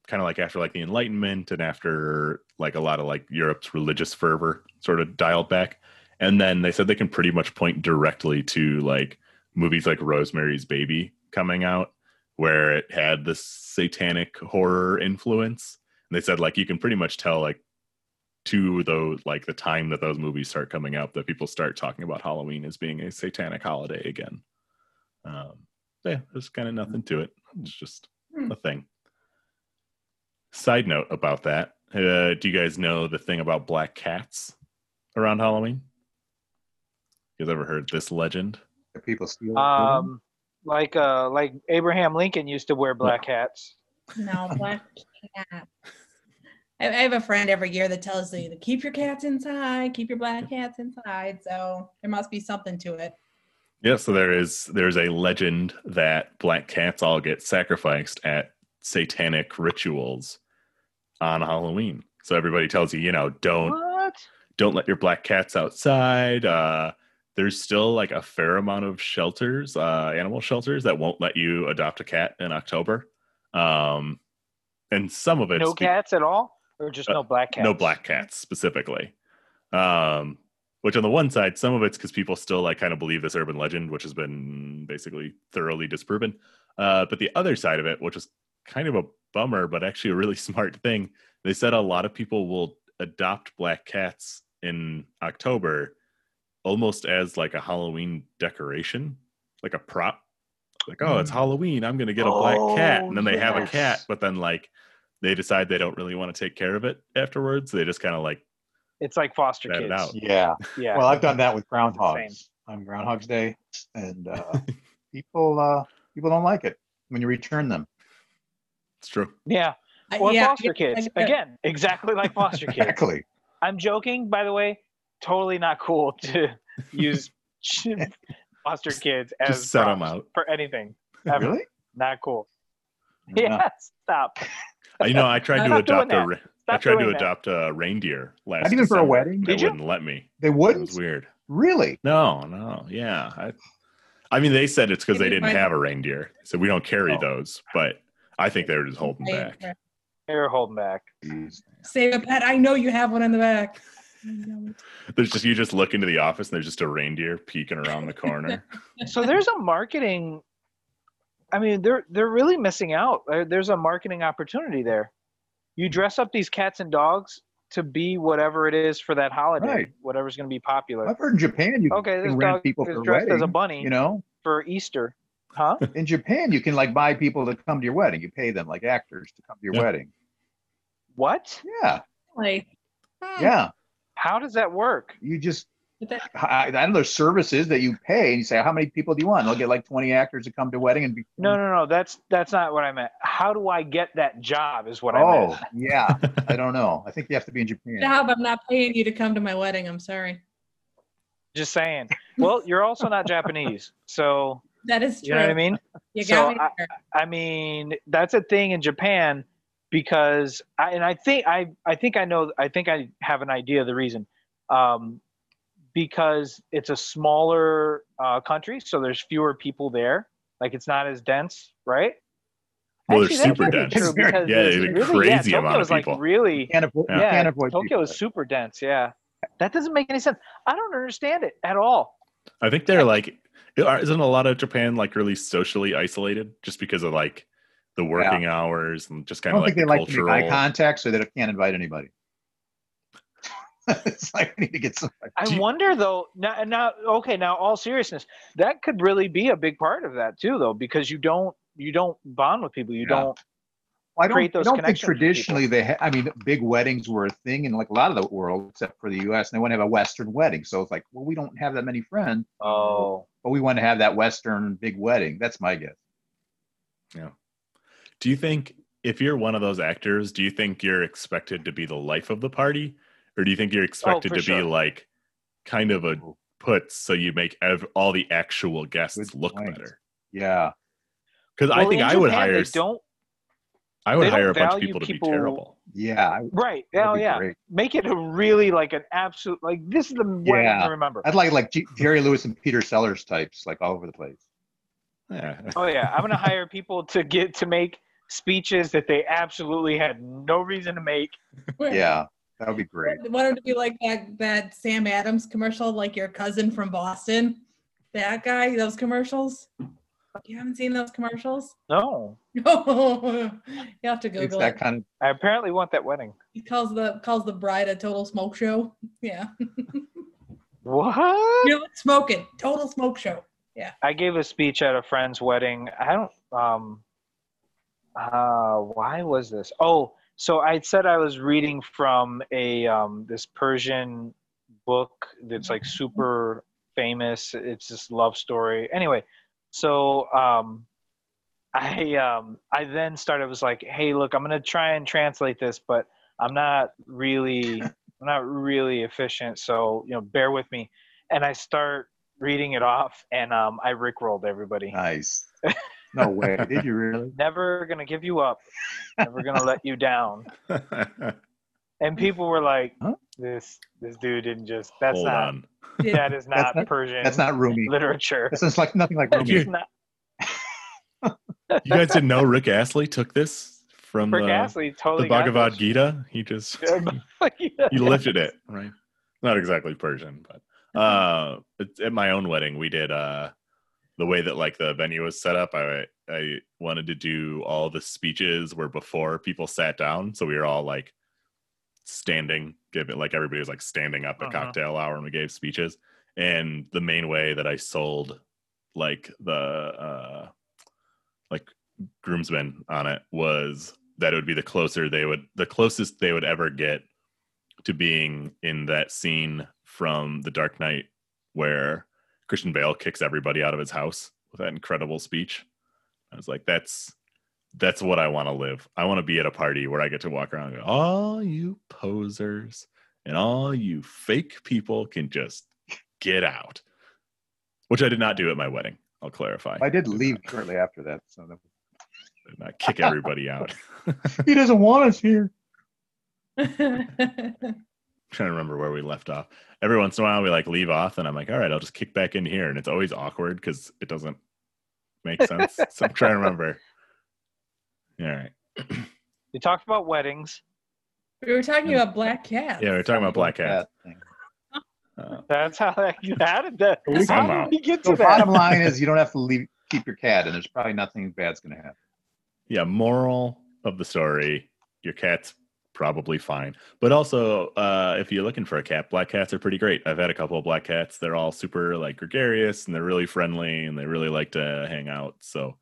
kind of like after like the Enlightenment and after like a lot of like Europe's religious fervor sort of dialed back. And then they said they can pretty much point directly to like movies like Rosemary's Baby coming out, where it had this satanic horror influence. And they said like, you can pretty much tell like to those, like the time that those movies start coming out, that people start talking about Halloween as being a satanic holiday again. Um, yeah, there's kind of nothing to it. It's just hmm. a thing. Side note about that. Uh, do you guys know the thing about black cats around Halloween? You guys ever heard this legend? Are people stealing? Um, like, uh, like Abraham Lincoln used to wear black no. hats. No, black cats. I, I have a friend every year that tells you to keep your cats inside, keep your black cats inside. So there must be something to it. Yeah, so there is there's a legend that black cats all get sacrificed at satanic rituals on Halloween. So everybody tells you, you know, don't what? don't let your black cats outside. Uh, there's still like a fair amount of shelters, uh, animal shelters that won't let you adopt a cat in October. Um, and some of it no be- cats at all, or just uh, no black cats. No black cats specifically. Um, Which on the one side, some of it's because people still like kind of believe this urban legend, which has been basically thoroughly disproven. Uh, but the other side of it, which is kind of a bummer, but actually a really smart thing, they said a lot of people will adopt black cats in October almost as like a Halloween decoration, like a prop. Like, oh, mm. it's Halloween, I'm going to get a oh, black cat. And then they yes. have a cat, but then like they decide they don't really want to take care of it afterwards. They just kind of like, it's like foster kids. Yeah. yeah. Well, I've done that with groundhogs on Groundhog's Day, and uh, people uh, people don't like it when you return them. It's true. Yeah. Or yeah. foster kids. Again, exactly like foster kids. Exactly. I'm joking, by the way. Totally not cool to use foster kids as Just set them out. for anything. Ever. Really? Not cool. No. Yeah, stop. You know, I tried to adopt a... Stop I tried to adopt that. a reindeer last. Not even December. For a wedding. They Did wouldn't you? let me. They wouldn't. It was weird. Really? No, no. Yeah. I, I mean, they said it's because they didn't have them? a reindeer, so we don't carry oh. those. But I think they were just holding back. They were holding back. Save a pet. I know you have one in the back. There's just you just look into the office and there's just a reindeer peeking around the corner. So there's a marketing. I mean, they're they're really missing out. There's a marketing opportunity there. You dress up these cats and dogs to be whatever it is for that holiday, right. whatever's going to be popular. I've heard in Japan you okay, can rent people for dressed wedding, as a bunny, you know, for Easter, huh? In Japan, you can like buy people to come to your wedding. You pay them like actors to come to your yeah. wedding. What? Yeah. Like, hmm. yeah. How does that work? You just I, I don't know. There's services that you pay, and you say, "How many people do you want?" They'll get like twenty actors to come to a wedding, and be- no, no, no. That's that's not what I meant. How do I get that job? Is what oh, I meant. Oh, yeah. I don't know. I think you have to be in Japan. Job. I'm not paying you to come to my wedding. I'm sorry. Just saying. Well, you're also not Japanese, so that is true. You know what I mean? You got so me there. I, I mean, that's a thing in Japan because, I, and I think I, I think I know. I think I have an idea of the reason. Um, Because it's a smaller uh, country, so there's fewer people there. Like, it's not as dense, right? Well, Actually, they're super dense. True yeah, it's a really, crazy yeah, amount of people. Like really, can't avoid, yeah, can't avoid Tokyo people. is super dense, yeah. That doesn't make any sense. I don't understand it at all. I think they're like, isn't a lot of Japan like really socially isolated just because of like the working yeah. hours and just kind of like the cultural. I don't think they like to make eye contact so that it can't invite anybody. It's like I need to get some. I wonder though. Now, now, okay. Now, all seriousness, that could really be a big part of that too, though, because you don't you don't bond with people. You yeah. don't. Well, I don't create those connections. I don't think traditionally they. Ha- I mean, big weddings were a thing in like a lot of the world, except for the U S And they want to have a Western wedding, so it's like, well, we don't have that many friends. Oh. But we want to have that Western big wedding. That's my guess. Yeah. Do you think if you're one of those actors, do you think you're expected to be the life of the party? Or do you think you're expected oh, to sure. be like kind of a put so you make ev- all the actual guests Good look point. better? Yeah. Because well, I think I would Japan, hire don't, I would hire a bunch of people, people to be terrible. Yeah. Right. Hell yeah. Great. Make it a really like an absolute like this is the way yeah. to remember. I'd like like G- Jerry Lewis and Peter Sellers types like all over the place. Yeah. Oh yeah. I'm gonna hire people to get to make speeches that they absolutely had no reason to make. Yeah. That would be great. I wanted to be like that that Sam Adams commercial, like your cousin from Boston. That guy, those commercials. You haven't seen those commercials? No. No. You have to Google it's that it. Kind of- I apparently want that wedding. He calls the calls the bride a total smoke show. Yeah. What? You know, smoking. Total smoke show. Yeah. I gave a speech at a friend's wedding. I don't um uh why was this? Oh, So I said I was reading from a um, this Persian book that's like super famous. It's this love story. Anyway, so um, I um, I then started, I was like, hey, look, I'm going to try and translate this, but I'm not really, I'm not really efficient. So, you know, bear with me. And I start reading it off, and um, I rickrolled everybody. Nice. No way. Did you really? Never going to give you up. Never going to let you down. And people were like, huh? this this dude didn't just, that's Hold not, on. that is not, that's not Persian. That's not Rumi. Literature. It's like nothing like Rumi. Not... You guys didn't know Rick Astley took this from Rick the, Astley totally the Bhagavad this. Gita? He just, he lifted it, right? Not exactly Persian, but. Uh, at my own wedding, we did uh, the way that like the venue was set up. I I wanted to do all the speeches were before people sat down, so we were all like standing, giving like everybody was like standing up at uh-huh. cocktail hour, and we gave speeches. And the main way that I sold like the uh, like groomsmen on it was that it would be the closer they would, the closest they would ever get to being in that scene from The Dark Knight where Christian Bale kicks everybody out of his house with that incredible speech. I was like, that's that's what I want to live. I want to be at a party where I get to walk around and go, all you posers and all you fake people can just get out. Which I did not do at my wedding, I'll clarify. I did leave shortly after that. So that... I did not kick everybody out. He doesn't want us here. Trying to remember where we left off. Every once in a while we like leave off and I'm like, all right, I'll just kick back in here, and it's always awkward because it doesn't make sense. So I'm trying to remember. All right. We talked about weddings. We were talking and, about black cats. Yeah, we were talking about black cats. Uh, That's how that, you added that. How did we get to so that? The bottom line is you don't have to leave, keep your cat, and there's probably nothing bad's going to happen. Yeah, moral of the story, your cat's probably fine, but also uh if you're looking for a cat, black cats are pretty great. I've had a couple of black cats. They're all super like gregarious, and they're really friendly, and they really like to hang out. So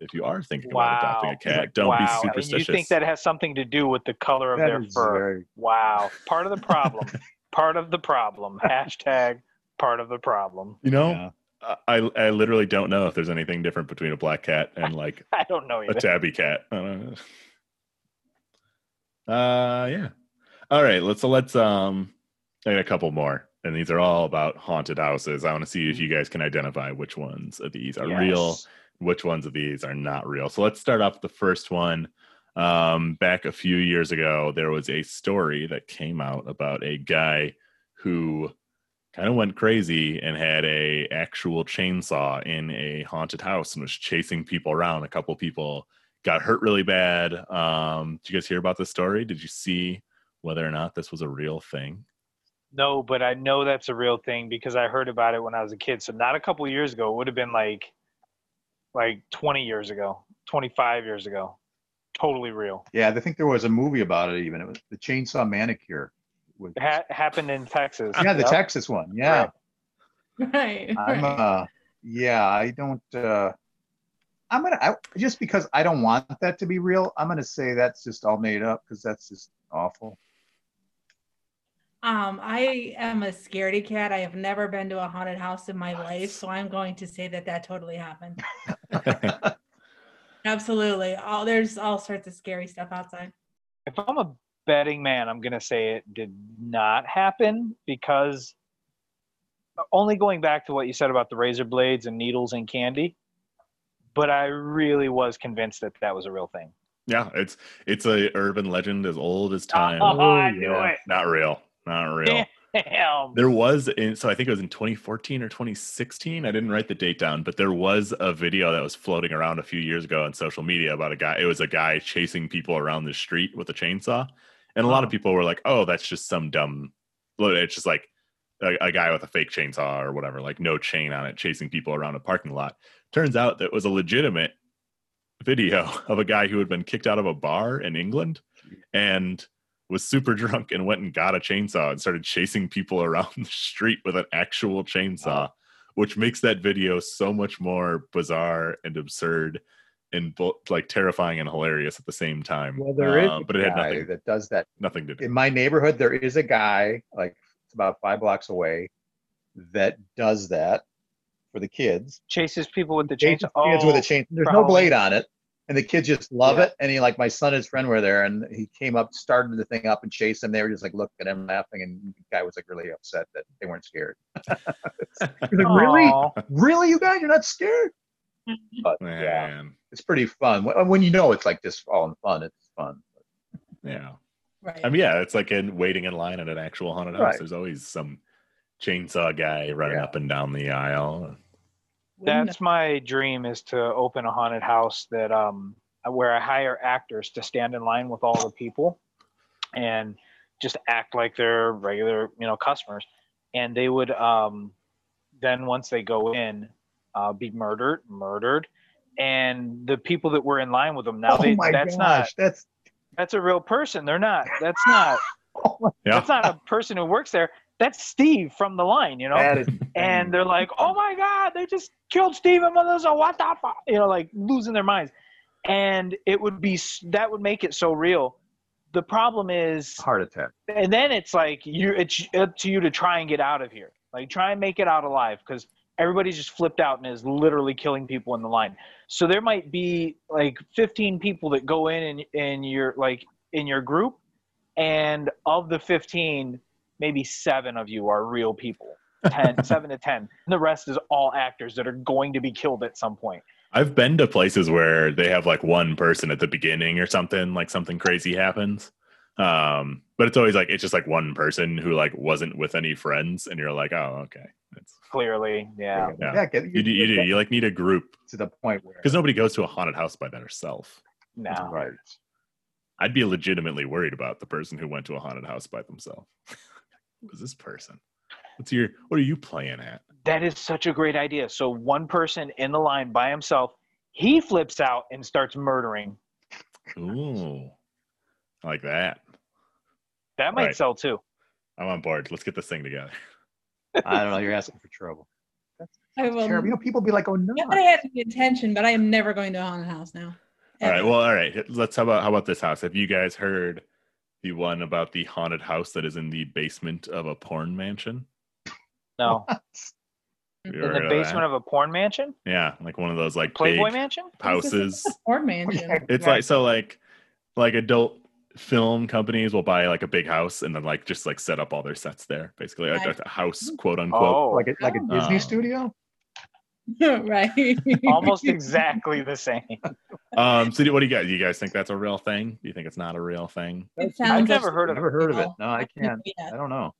if you are thinking wow. about adopting a cat, don't wow. be superstitious. And you think that has something to do with the color of that their fur? Very... wow, part of the problem. Part of the problem. Hashtag part of the problem. You know, yeah. I I literally don't know if there's anything different between a black cat and like I don't know either. A tabby cat. I don't know. Uh yeah. All right, let's so let's um I got a couple more, and these are all about haunted houses. I want to see if you guys can identify which ones of these are yes. real, which ones of these are not real. So let's start off with the first one. Um back a few years ago, there was a story that came out about a guy who kind of went crazy and had a actual chainsaw in a haunted house and was chasing people around. A couple people got hurt really bad. Um, did you guys hear about this story? Did you see whether or not this was a real thing? No, but I know that's a real thing because I heard about it when I was a kid. So not a couple of years ago. It would have been like like twenty years ago, twenty-five years ago. Totally real. Yeah, I think there was a movie about it even. It was The Chainsaw Manicure. Which... It ha- happened in Texas. Yeah, the yep. Texas one. Yeah. Right. right. I'm, uh, yeah, I don't... Uh... I'm gonna I, just because I don't want that to be real. I'm gonna say that's just all made up because that's just awful. Um, I am a scaredy cat. I have never been to a haunted house in my life, so I'm going to say that that totally happened. Absolutely. All there's all sorts of scary stuff outside. If I'm a betting man, I'm gonna say it did not happen because only going back to what you said about the razor blades and needles and candy. But I really was convinced that that was a real thing. Yeah, it's it's a urban legend as old as time. Oh, oh I knew yeah. it. Not real. Not real. Damn. There was, in, so I think it was in twenty fourteen or twenty sixteen. I didn't write the date down, but there was a video that was floating around a few years ago on social media about a guy. It was a guy chasing people around the street with a chainsaw. And a lot of people were like, oh, that's just some dumb, it's just like a, a guy with a fake chainsaw or whatever, like no chain on it, chasing people around a parking lot. Turns out that was a legitimate video of a guy who had been kicked out of a bar in England and was super drunk and went and got a chainsaw and started chasing people around the street with an actual chainsaw, which makes that video so much more bizarre and absurd and both like terrifying and hilarious at the same time. Well, there uh, is a but it had guy nothing, that does that. Nothing to do. In my neighborhood, there is a guy, like it's about five blocks away, that does that. For the kids, chases people with the chainsaw. Kids oh, with a chain. There's probably. no blade on it, And the kids just love yeah. it. And he, like, my son and his friend were there, and he came up, started the thing up and chased them. They were just like looking at him, laughing, and the guy was like really upset that they weren't scared. Like, really? Really, you guys? You're not scared? But, Man. yeah, it's pretty fun. When, when you know it's like this all in fun, it's fun. Yeah. Right. I mean, yeah, it's like in waiting in line at an actual haunted house. Right. There's always some chainsaw guy running yeah. up and down the aisle. That's my dream, is to open a haunted house that um where I hire actors to stand in line with all the people and just act like they're regular, you know, customers, and they would um then once they go in uh be murdered murdered and the people that were in line with them now oh they that's gosh, not that's that's a real person. They're not that's not oh that's not a person who works there. That's Steve from the line, you know? Is, and they're like, oh my God, they just killed Steve and Melissa. So what the fuck? You know, like losing their minds. And it would be, that would make it so real. The problem is heart attack. And then it's like, you, it's up to you to try and get out of here. Like, try and make it out alive, because everybody's just flipped out and is literally killing people in the line. So there might be like fifteen people that go in and, and you're like in your group. And of the fifteen, maybe seven of you are real people, ten, seven to ten. And the rest is all actors that are going to be killed at some point. I've been to places where they have like one person at the beginning or something, like something crazy happens. Um, but it's always like, it's just like one person who like wasn't with any friends, and you're like, oh, okay. That's clearly, yeah. yeah. yeah get, you, you, you do, you like need a group. To the point where. Because nobody goes to a haunted house by themselves. No. Right. I'd be legitimately worried about the person who went to a haunted house by themselves. Who's this person? What's your? What are you playing at? That is such a great idea. So one person in the line by himself, he flips out and starts murdering. Ooh, I like that. That might right. sell too. I'm on board. Let's get this thing together. I don't know. You're asking for trouble. That's, that's I will. Terrible. You know, people be like, "Oh no." I have the intention, but I am never going to a haunted house now. Ever. All right. Well, all right. Let's how about how about this house? Have you guys heard the one about the haunted house that is in the basement of a porn mansion? No. In the basement of, of a porn mansion? Yeah, like one of those like Playboy mansion houses. Porn mansion. It's yeah. like so like like adult film companies will buy like a big house and then like just like set up all their sets there, basically right. like a house, quote unquote. Oh, like a, like a Disney um, studio. Right. Almost exactly the same. Um, so, do, what do you guys? Do you guys think that's a real thing? Do you think it's not a real thing? I've never heard of it. Never heard of it. No, I can't. Yeah. I don't know.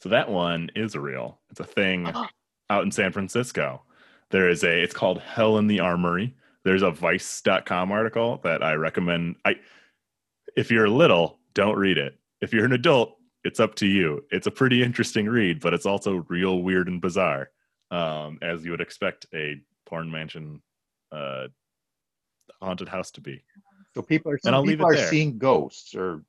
So that one is real. It's a thing out in San Francisco. There is a. It's called Hell in the Armory. There's a Vice dot com article that I recommend. I, if you're little, don't read it. If you're an adult, it's up to you. It's a pretty interesting read, but it's also real weird and bizarre, um, as you would expect a porn mansion. Uh, haunted house to be. So people are, some people are seeing ghosts or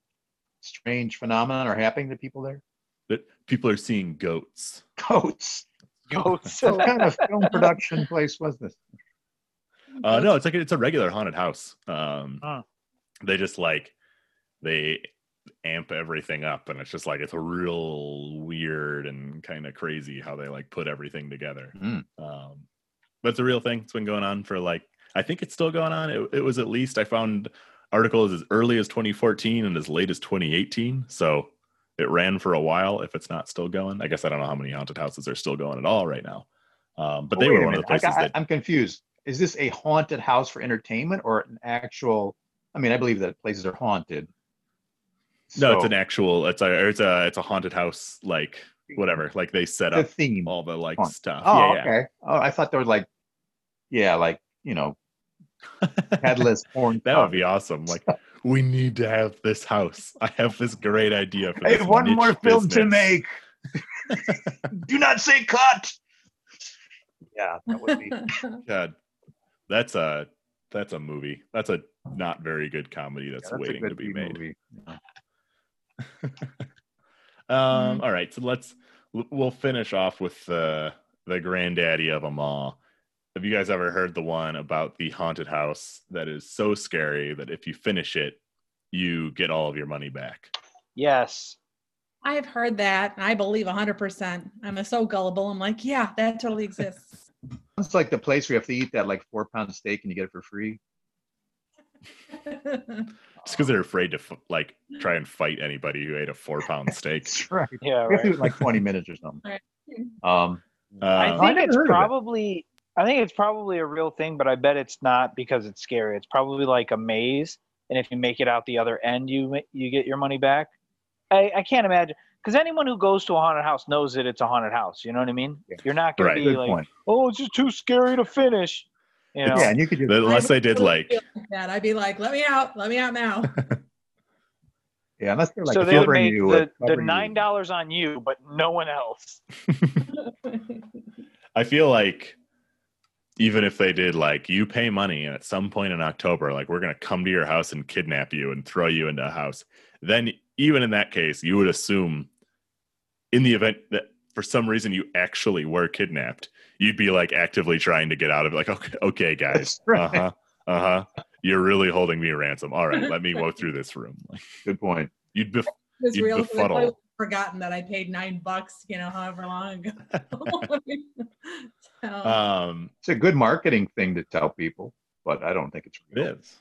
strange phenomena are happening to people there. That people are seeing goats. Goats. Goats. What kind of film production place was this? Uh, no, it's like a, it's a regular haunted house. Um, huh. They just like they amp everything up, and it's just like it's real weird and kind of crazy how they like put everything together. Mm. Um, but it's a real thing. It's been going on for like. I think it's still going on. It, it was at least, I found articles as early as twenty fourteen and as late as twenty eighteen. So it ran for a while if it's not still going. I guess I don't know how many haunted houses are still going at all right now. Um, but oh, they were one minute. of the places I got, that... I'm confused. Is this a haunted house for entertainment or an actual... I mean, I believe that places are haunted. So... No, it's an actual... It's a, it's a, it's a haunted house, like, whatever. Like, they set the up theme. all the, like, haunted. stuff. Oh, yeah, okay. Yeah. Oh, I thought there was, like... Yeah, like... you know, headless porn. That would be awesome. Like, we need to have this house. I have this great idea for this. Hey, one more film business. to make. Do not say cut. Yeah, that would be. God, that's a that's a movie. That's a not very good comedy. That's, yeah, that's waiting to be made. Yeah. um. Mm. All right. So let's we'll finish off with the uh, the granddaddy of them all. Have you guys ever heard the one about the haunted house that is so scary that if you finish it, you get all of your money back? Yes. I have heard that, and I believe one hundred percent. I'm so gullible. I'm like, yeah, that totally exists. It's like the place where you have to eat that like four pound steak and you get it for free. Just because they're afraid to like try and fight anybody who ate a four-pound steak. That's right. Yeah, right. Like twenty minutes or something. Um, uh, I think I it's probably. It. I think it's probably a real thing, but I bet it's not because it's scary. It's probably like a maze, and if you make it out the other end, you you get your money back. I, I can't imagine. Because anyone who goes to a haunted house knows that it's a haunted house. You know what I mean? You're not going right. to be Good like, point. oh, it's just too scary to finish. You know? Yeah, and you could do that. Unless they did like that. I'd be like, let me out. Let me out now. Yeah, unless they're like, so they would make you the, the nine dollars you. on you, but no one else. I feel like even if they did like, you pay money and at some point in October, like we're going to come to your house and kidnap you and throw you into a house. Then even in that case, you would assume in the event that for some reason you actually were kidnapped, you'd be like actively trying to get out of it. Like, okay, okay guys, right. uh-huh, uh-huh. You're really holding me ransom. All right, let me walk through this room. Like, good point. You'd, bef- you'd real, befuddle. I've forgotten that I paid nine bucks, you know, however long ago. So. um, it's a good marketing thing to tell people, but I don't think it's real. It is.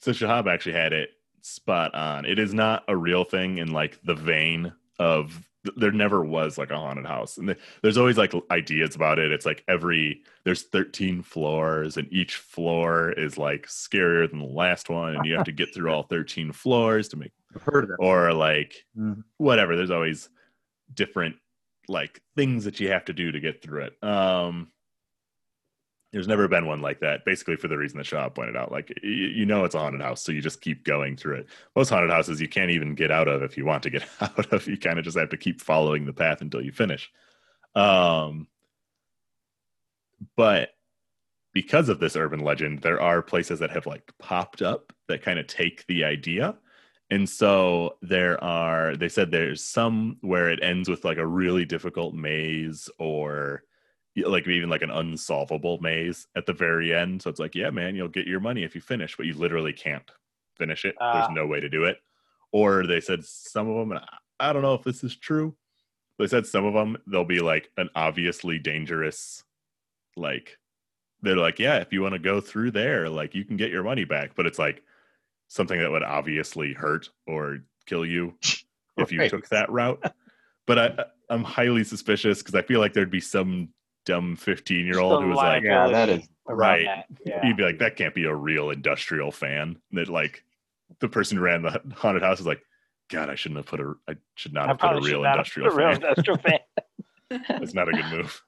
So Shahab actually had it spot on. It is not a real thing in like the vein of there never was like a haunted house, and the, there's always like ideas about it. It's like every there's thirteen floors, and each floor is like scarier than the last one, and you have to get through all thirteen floors to make I've heard of it. Or like mm-hmm. whatever. There's always different like things that you have to do to get through it. Um, There's never been one like that, basically for the reason that Shah pointed out. Like, you, you know it's a haunted house, so you just keep going through it. Most haunted houses you can't even get out of if you want to get out of. You kind of just have to keep following the path until you finish. Um, but because of this urban legend, there are places that have, like, popped up that kind of take the idea. And so there are, they said there's some where it ends with, like, a really difficult maze or like even like an unsolvable maze at the very end. So it's like, yeah, man, you'll get your money if you finish, but you literally can't finish it. Uh, There's no way to do it. Or they said some of them, and I don't know if this is true, they said some of them, they'll be like an obviously dangerous, like, they're like, yeah, if you want to go through there, like you can get your money back. But it's like something that would obviously hurt or kill you right. if you took that route. But I, I'm highly suspicious because I feel like there'd be some dumb fifteen year old who was like, yeah, that is right. That. Yeah. He'd be like, that can't be a real industrial fan. And that like the person who ran the haunted house is like, God, I shouldn't have put a, I should not I have put a real industrial fan. A real industrial fan. That's not a good move.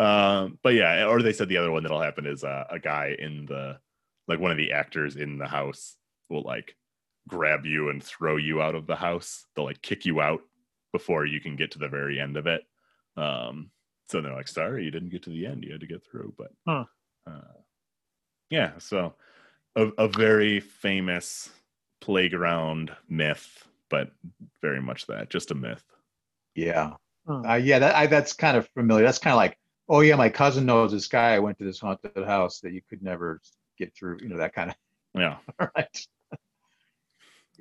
Um, but yeah, or they said the other one that'll happen is uh, a guy in the, like one of the actors in the house will like grab you and throw you out of the house. They'll like kick you out before you can get to the very end of it. Um, So they're like, sorry, you didn't get to the end. You had to get through. But huh. uh, yeah, so a, a very famous playground myth, but very much that, just a myth. Yeah. Huh. Uh, yeah, that, I, that's kind of familiar. That's kind of like, oh, yeah, my cousin knows this guy. I went to this haunted house that you could never get through, you know, that kind of. Yeah. Right.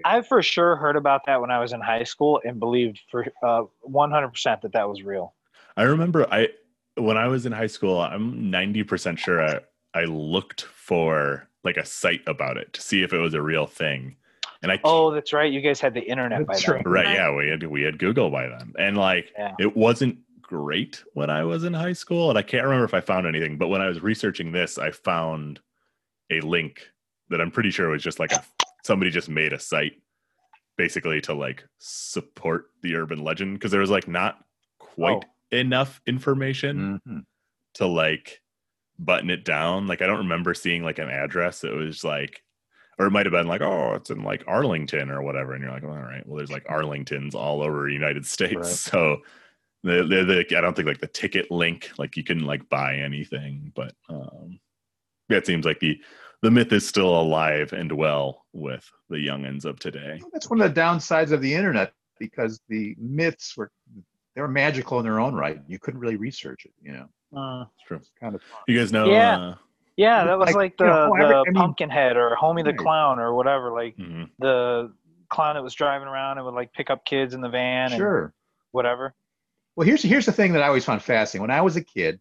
I for sure heard about that when I was in high school and believed for uh, one hundred percent that that was real. I remember I when I was in high school, I'm ninety percent sure I, I looked for like a site about it to see if it was a real thing. And I Oh, that's right. You guys had the internet by then. Right, yeah, we had we had Google by then. And like yeah. it wasn't great when I was in high school, and I can't remember if I found anything, but when I was researching this, I found a link that I'm pretty sure was just like a, somebody just made a site basically to like support the urban legend because there was like not quite oh. enough information mm-hmm. to like button it down. Like I don't remember seeing like an address. It was like, or it might have been like, oh, it's in like Arlington or whatever, and you're like, well, all right, well, there's like Arlingtons all over the United States, right. so the, the, the I don't think like the ticket link, like you couldn't like buy anything, but um that seems like the the myth is still alive and well with the youngins of today. That's one of the downsides of the internet, because the myths were they were magical in their own right. You couldn't really research it, you know. Uh, it's true. Kind of fun. You guys know. Yeah, uh, yeah, that was like, like the, you know, the I mean, Pumpkinhead or Homie the Clown or whatever. Like mm-hmm. the clown that was driving around and would like pick up kids in the van. Sure. And whatever. Well, here's here's the thing that I always found fascinating. When I was a kid,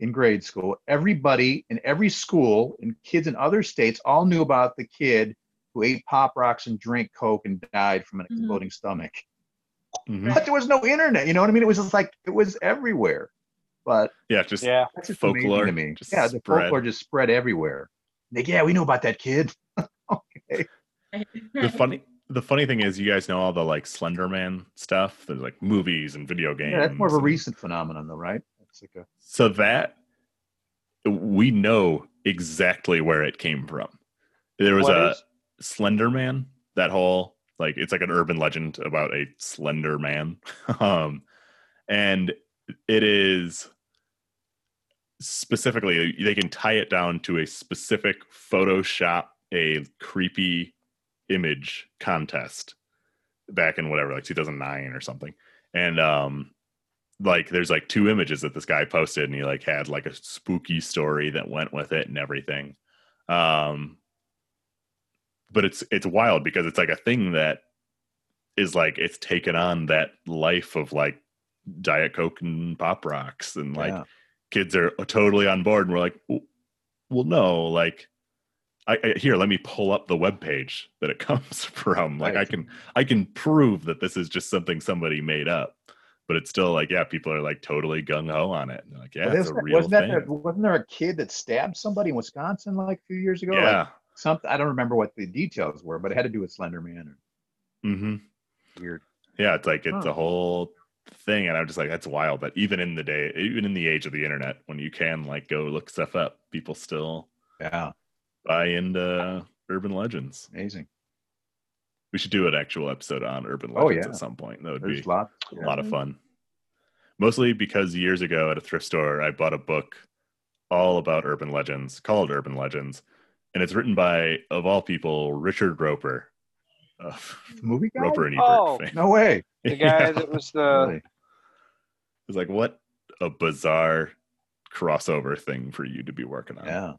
in grade school, everybody in every school and kids in other states all knew about the kid who ate Pop Rocks and drank Coke and died from an mm-hmm. exploding stomach. Mm-hmm. But there was no internet, you know what I mean? It was just like, it was everywhere. But yeah, just, yeah. That's just folklore. To me. Just yeah, the spread. folklore just spread everywhere. Like, yeah, we know about that kid. Okay. The funny, the funny thing is, you guys know all the like Slenderman stuff. There's like movies and video games. Yeah, that's more of a and... recent phenomenon, though, right? That's like a... So that we know exactly where it came from. There was what a is? Slenderman. That whole like it's like an urban legend about a slender man, um, and. It is specifically, they can tie it down to a specific Photoshop, a creepy image contest back in whatever, like two thousand nine or something. And um, like, there's like two images that this guy posted, and he like had like a spooky story that went with it and everything. Um, but it's, it's wild because it's like a thing that is like, it's taken on that life of like, Diet Coke and Pop Rocks, and like yeah. kids are totally on board, and we're like, well, no, like I, I here, let me pull up the webpage that it comes from. Like right. I can I can prove that this is just something somebody made up, but it's still like, yeah, people are like totally gung-ho on it. And like, yeah, well, it's a that, real wasn't thing. That, wasn't there a kid that stabbed somebody in Wisconsin like a few years ago? Yeah. Like something, I don't remember what the details were, but it had to do with Slender Man. Or... Mm-hmm. Weird. Yeah, it's like it's huh. a whole thing, and I'm just like, that's wild that even in the day, even in the age of the internet, when you can like go look stuff up, people still yeah buy into urban legends. Amazing. We should do an actual episode on urban legends oh, yeah. at some point. That would There's be lots. a yeah. lot of fun. Mostly because years ago at a thrift store, I bought a book all about urban legends called Urban Legends, and it's written by, of all people, Richard Roper. Uh, movie guy? Roper and Ebert oh, fame. No way. The guy yeah. that was the really? It was like, what a bizarre crossover thing for you to be working on. Yeah.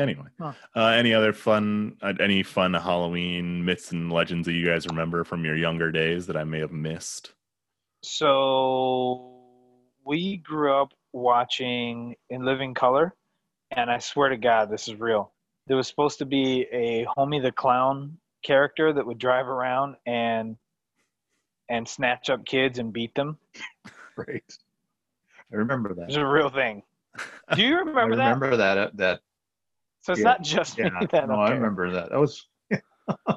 Anyway, huh. uh, any other fun, uh, any fun Halloween myths and legends that you guys remember from your younger days that I may have missed? So we grew up watching In Living Color, and I swear to God, this is real. There was supposed to be a Homie the Clown character that would drive around and and snatch up kids and beat them. Right. I remember that. It's a real thing. Do you remember that? I remember that. that, that so it's yeah, not just yeah, me that. No, okay. I remember that. That was... I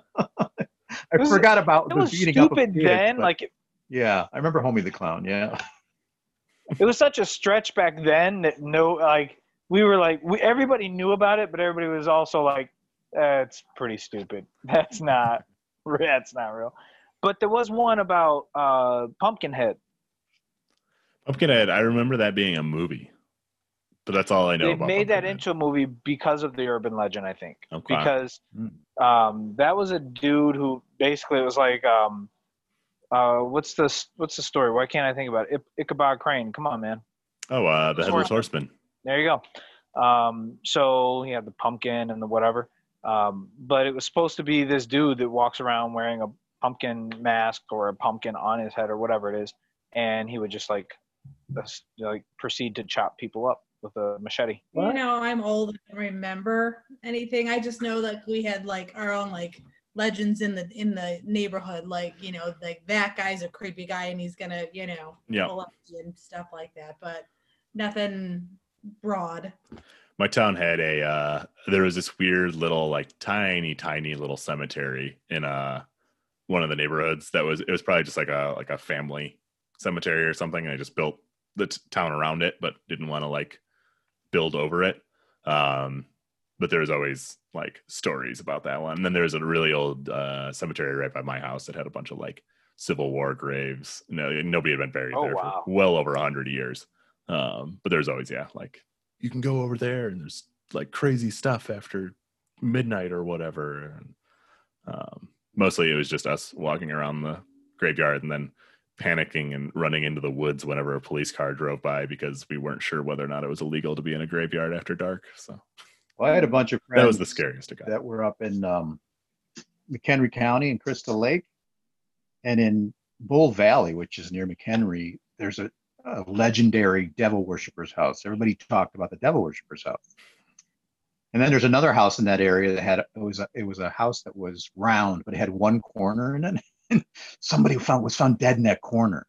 was, forgot about it the was beating up of kids. stupid then. But, like, yeah, I remember Homie the Clown, yeah. It was such a stretch back then that no, like... We were like, we, everybody knew about it, but everybody was also like, that's eh, pretty stupid. That's not, that's not real. But there was one about uh, Pumpkinhead. Pumpkinhead, I remember that being a movie, but that's all I know they about They made that into a movie because of the urban legend, I think. Okay. Because um, that was a dude who basically was like, um, uh, what's the, what's the story? Why can't I think about it? Ich- Ichabod Crane, come on, man. Oh, uh, the Headless Horseman. There you go. Um, so he had the pumpkin and the whatever. Um, but it was supposed to be this dude that walks around wearing a pumpkin mask or a pumpkin on his head or whatever it is. And he would just like, like proceed to chop people up with a machete. What? You know, I'm old. I don't remember anything. I just know that we had like our own like legends in the, in the neighborhood. Like, you know, like that guy's a creepy guy and he's going to, you know, yeah. pull up and stuff like that, but nothing broad. My town had a uh there was this weird little like tiny tiny little cemetery in uh one of the neighborhoods that was, it was probably just like a like a family cemetery or something, and I just built the t- town around it but didn't want to like build over it, um but there was always like stories about that one. And then there was a really old uh cemetery right by my house that had a bunch of like Civil War graves. No, nobody had been buried oh, there wow. for well over one hundred years. Um, but there's always, yeah, like you can go over there and there's like crazy stuff after midnight or whatever. And, um, mostly it was just us walking around the graveyard and then panicking and running into the woods whenever a police car drove by because we weren't sure whether or not it was illegal to be in a graveyard after dark. So, well, I had a bunch of friends that was the scariest guy that were up in, um, McHenry County and Crystal Lake, and in Bull Valley, which is near McHenry, there's a, uh, legendary devil worshiper's house. Everybody talked about the devil worshiper's house. And then there's another house in that area that had, it was a, it was a house that was round, but it had one corner in it. And somebody found, was found dead in that corner.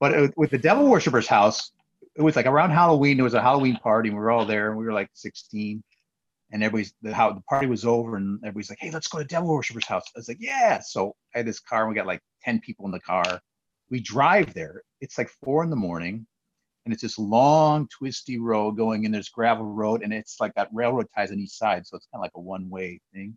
But it, with the devil worshiper's house, it was like around Halloween, there was a Halloween party, and we were all there, and we were like sixteen. And everybody's, the, how, the party was over, and everybody's like, hey, let's go to devil worshiper's house. I was like, yeah. So I had this car, and we got like ten people in the car. We drive there. It's like four in the morning. And it's this long, twisty road going in. There's gravel road, and it's like got railroad ties on each side, so it's kind of like a one-way thing.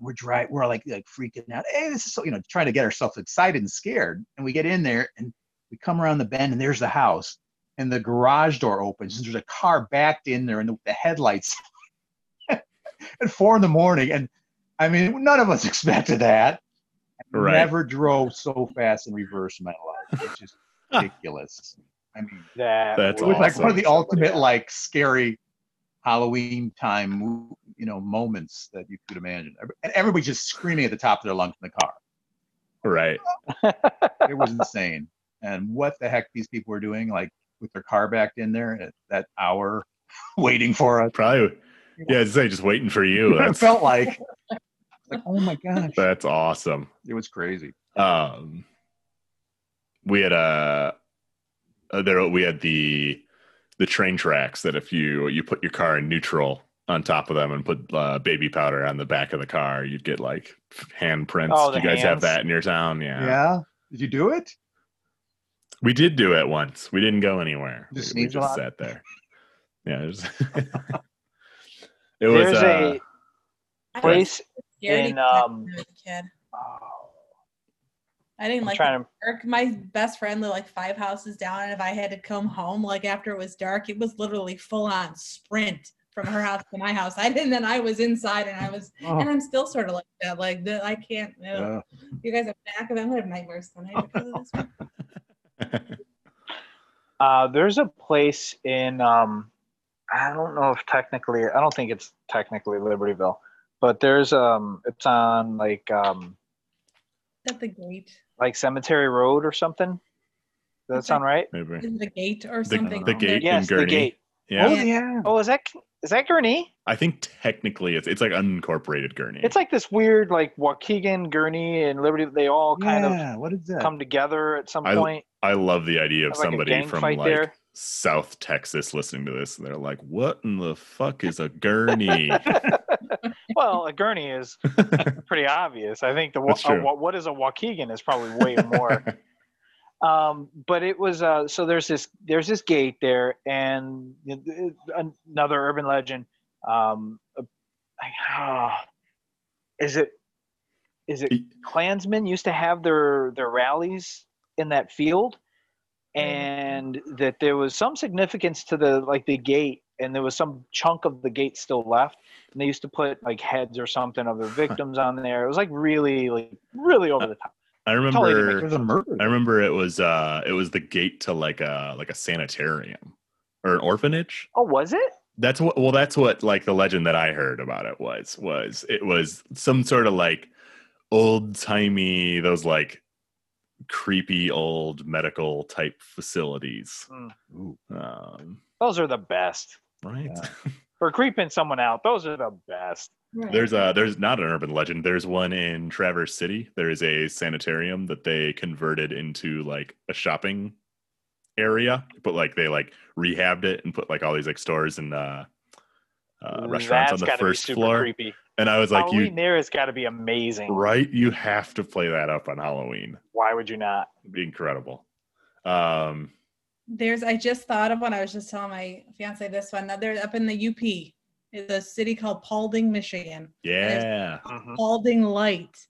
We're dry, we're like like freaking out. Hey, this is so, you know, trying to get ourselves excited and scared. And we get in there, and we come around the bend, and there's the house, and the garage door opens, and there's a car backed in there, and the, the headlights at four in the morning. And I mean, none of us expected that. I right. never drove so fast in reverse in my life. It's just ridiculous. I mean, that That's it was awesome. Like one of the ultimate, like, scary Halloween time, you know, moments that you could imagine. And everybody just screaming at the top of their lungs in the car. Right. It was insane. And what the heck these people were doing, like, with their car backed in there at that hour, waiting for us. Probably. Yeah, I'd say just waiting for you. It felt like, like, oh my gosh. That's awesome. It was crazy. Um, we had a. Uh, there we had the the train tracks that if you you put your car in neutral on top of them and put uh, baby powder on the back of the car, you'd get like handprints. Oh, do you guys hands. have that in your town? Yeah. Yeah. Did you do it? We did do it once. We didn't go anywhere. Just we, we just sat there. Yeah. It was. It was There's uh, a place in. Um, kid. I didn't I'm like to... work. My best friend lived like five houses down, and if I had to come home, like after it was dark, it was literally full on sprint from her house to my house. I didn't, then I was inside, and I was, oh. and I'm still sort of like that. Like the, I can't. You, know, yeah. you guys are back, and I'm gonna have nightmares tonight because of this one. Uh, there's a place in, um, I don't know if technically, I don't think it's technically Libertyville, but there's, um, it's on like. Um, At the gate, like Cemetery Road or something. Does that sound right? Maybe. Is it the gate or something? The, the gate yes, in Gurney. The gate. Yeah. Oh yeah. Oh, is that is that Gurney? I think technically it's it's like unincorporated Gurney. It's like this weird like Waukegan, Gurney, and Liberty. They all kind yeah, of what is that? come together at some I, point. I love the idea of like somebody from like there. South Texas listening to this, and they're like, "What in the fuck is a Gurney?" Well, a Gurney is pretty obvious. I think the a, a, what is a Waukegan is probably way more. um, but it was uh, so there's this there's this gate there, and another urban legend. Um, uh, is it is it Klansmen used to have their their rallies in that field, and that there was some significance to the like the gate. And there was some chunk of the gate still left, and they used to put like heads or something of their victims on there. It was like really, like really over the top. I remember. Totally murder. I remember it was uh, it was the gate to like a like a sanitarium or an orphanage. Oh, was it? That's what. Well, that's what like the legend that I heard about it was was it was some sort of like old timey those like creepy old medical type facilities. Mm. Um, those are the best. Right. Yeah. For creeping someone out, those are the best. There's a there's not an urban legend. There's one in Traverse City. There is a sanitarium that they converted into like a shopping area, but like they like rehabbed it and put like all these like stores and uh, uh restaurants That's on the first floor. Creepy. And I was like, Halloween you, there has got to be amazing, right? You have to play that up on Halloween. Why would you not? It'd be incredible. Um, There's, I just thought of one. I was just telling my fiance this one. Now they're up in the U P. It's a city called Paulding, Michigan. Yeah. Uh-huh. Paulding light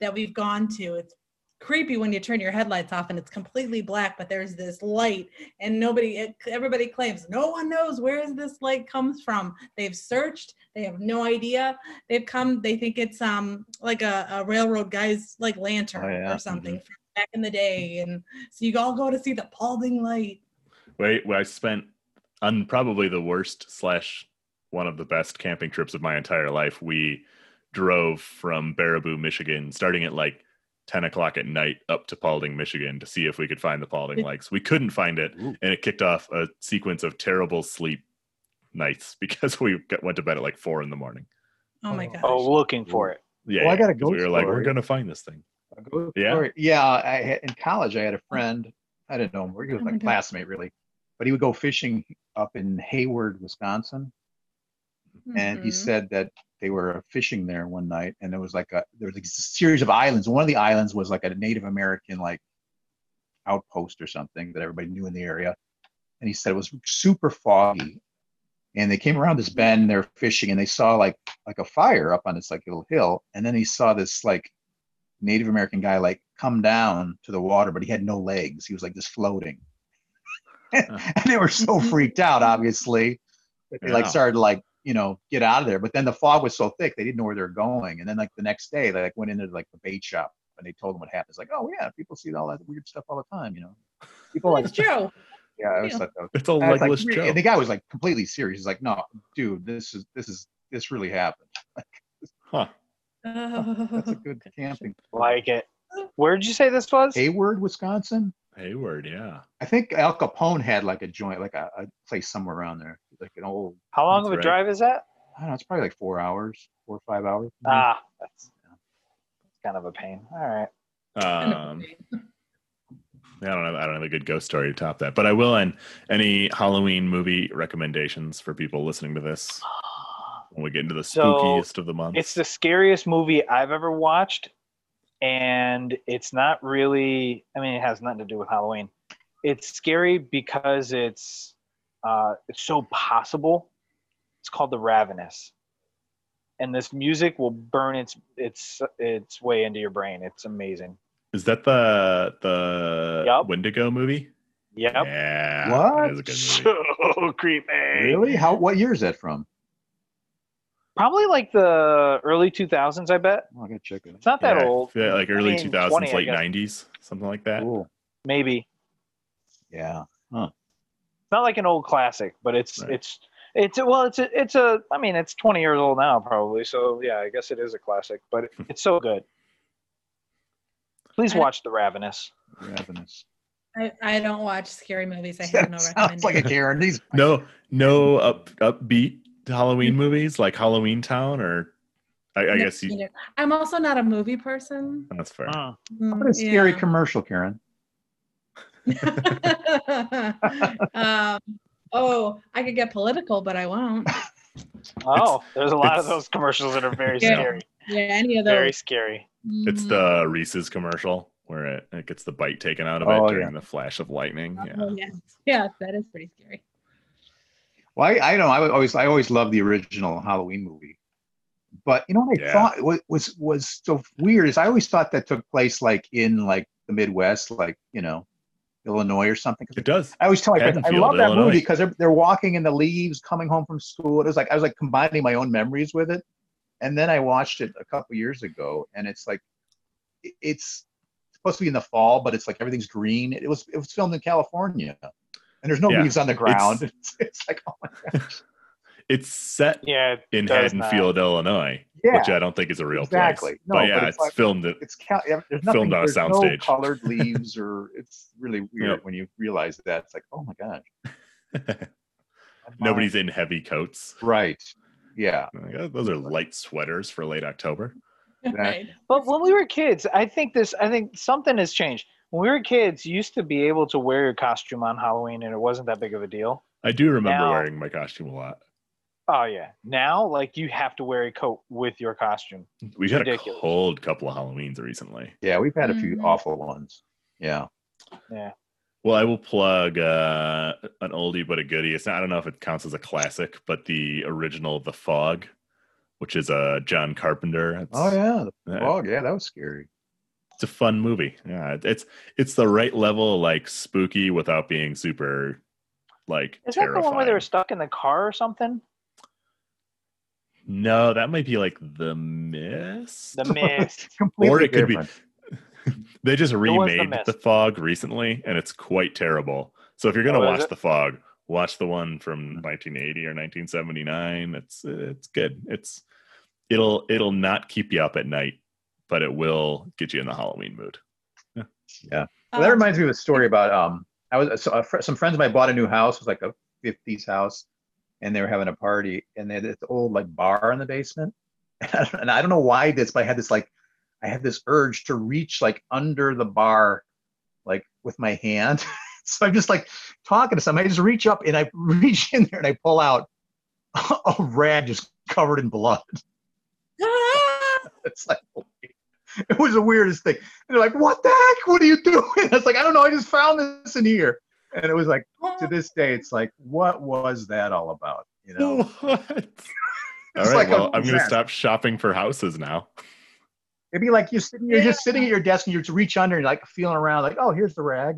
that we've gone to. It's creepy when you turn your headlights off and it's completely black, but there's this light and nobody, it, everybody claims no one knows where this light comes from. They've searched. They have no idea. They've come, they think it's um like a, a railroad guy's like lantern oh, yeah. or something. Mm-hmm. Back in the day, and so you all go to see the Paulding light. Wait, well, I spent on probably the worst slash one of the best camping trips of my entire life. We drove from Baraboo, Michigan, starting at like ten o'clock at night up to Paulding, Michigan to see if we could find the Paulding lights. We couldn't find it. Ooh. And it kicked off a sequence of terrible sleep nights because we got, went to bed at like four in the morning. Oh my gosh. Oh, looking for it. Yeah. Well, I got a ghost story. We were like, we're going to find this thing. Yeah. Story. Yeah. I, in college, I had a friend. I didn't know him. He was my oh classmate, really. But he would go fishing up in Hayward, Wisconsin. Mm-hmm. And he said that they were fishing there one night. And there was like a, there was a series of islands. And one of the islands was like a Native American, like, outpost or something that everybody knew in the area. And he said it was super foggy. And they came around this bend, they're fishing, and they saw like like a fire up on this like little hill. And then he saw this like Native American guy like come down to the water, but he had no legs. He was like just floating. And they were so freaked out, obviously, that they yeah. like started to, like, you know, get out of there. But then the fog was so thick they didn't know where they were going. And then like the next day they like went into like the bait shop and they told them what happened. It's like, oh yeah, people see all that weird stuff all the time, you know. People like Joe. Yeah, it was yeah. Like, oh. It's a legless like, Joe. And the guy was like completely serious. He's like, no, dude, this is this is this really happened. Like, huh. Oh, that's a good camping. Like it. Where did you say this was? Hayward, Wisconsin. Hayward, yeah. I think Al Capone had like a joint, like a, a place somewhere around there, like an old. How long of a right? drive is that? I don't know. It's probably like four hours, four or five hours. Ah, that's yeah. kind of a pain. All right. Um, I don't have I don't have a good ghost story to top that, but I will. And any Halloween movie recommendations for people listening to this? When we get into the spookiest so, of the month. It's the scariest movie I've ever watched. And it's not really, I mean, it has nothing to do with Halloween. It's scary because it's uh, it's so possible. It's called The Ravenous. And this music will burn its its its way into your brain. It's amazing. Is that the the yep. Wendigo movie? Yep. Yeah. What? That is a good movie. So creepy. Really? How? What year is that from? Probably like the early two thousands, I bet. Oh, I gotta check it. It's not that yeah, old. Yeah, like early two thousands, twenty, late nineties, something like that. Cool. Maybe. Yeah. Huh. It's not like an old classic, but it's right. it's it's well, it's a, it's a. I mean, it's twenty years old now, probably. So yeah, I guess it is a classic, but it, it's so good. Please watch The Ravenous. Ravenous. I, I don't watch scary movies. I have no recommendations. Sounds like a Karen. These no no up upbeat. Halloween movies like Halloween Town, or I, I guess you. I'm also not a movie person. That's fair. Oh. What a scary yeah. commercial, Karen. um, oh, I could get political, but I won't. Oh, there's a lot of those commercials that are very yeah. scary. Yeah, any of those. Very scary. Mm-hmm. It's the Reese's commercial where it, it gets the bite taken out of oh, it during yeah. the flash of lightning. Oh, yeah. yeah, yeah, that is pretty scary. Well, I, I don't. I always, I always loved the original Halloween movie, but you know what I yeah. thought was, was was so weird is I always thought that took place like in like the Midwest, like, you know, Illinois or something. It does. I always tell my friends, I love that Illinois. movie because they're they're walking in the leaves, coming home from school. It was like I was like combining my own memories with it, and then I watched it a couple years ago, and it's like it's supposed to be in the fall, but it's like everything's green. It was it was filmed in California. And there's no yeah. leaves on the ground. It's, it's like, oh my gosh. It's set yeah, it in Haddonfield, not. Illinois, yeah, which I don't think is a real exactly. place. No, but yeah, but it's, it's like, filmed. It's cal- yeah, there's nothing, filmed on a soundstage. No colored leaves, or it's really weird yep. when you realize that. It's like, oh my gosh. Nobody's in heavy coats, right? Yeah, those are light sweaters for late October. Right. But when we were kids, I think this. I think something has changed. When we were kids, you used to be able to wear your costume on Halloween, and it wasn't that big of a deal. I do remember now, wearing my costume a lot. Oh, yeah. Now, like, you have to wear a coat with your costume. We've had a cold couple of Halloweens recently. Yeah, we've had a few mm-hmm. awful ones. Yeah. Yeah. Well, I will plug uh, an oldie but a goodie. It's not, I don't know if it counts as a classic, but the original The Fog, which is uh, John Carpenter. It's, oh, yeah. The Fog. Uh, yeah, that was scary. It's a fun movie. Yeah, it's it's the right level, like spooky without being super, like. Is that terrifying. The one where they were stuck in the car or something? No, that might be like The Mist. The Mist, completely or it could different. Be. They just remade the, the Fog recently, and it's quite terrible. So if you're gonna oh, watch The Fog, watch the one from nineteen eighty or nineteen seventy-nine. It's it's good. It's it'll it'll not keep you up at night. but it will get you in the Halloween mood. Yeah. yeah. Well, that reminds me of a story about, um, I was so a fr- some friends of mine bought a new house. It was like a fifties house, and they were having a party, and they had this old like bar in the basement. And I don't know why this, but I had this like, I had this urge to reach like under the bar, like with my hand. So I'm just like talking to somebody, I just reach up and I reach in there and I pull out a rag just covered in blood. It's like, it was the weirdest thing. And they're like, what the heck? What are you doing? I was like, I don't know. I just found this in here. And it was like, to this day, it's like, what was that all about? You know? What? All right, like well, I'm going to stop shopping for houses now. It'd be like you're sitting, you're yeah. just sitting at your desk and you just reach under and like feeling around like, oh, here's the rag.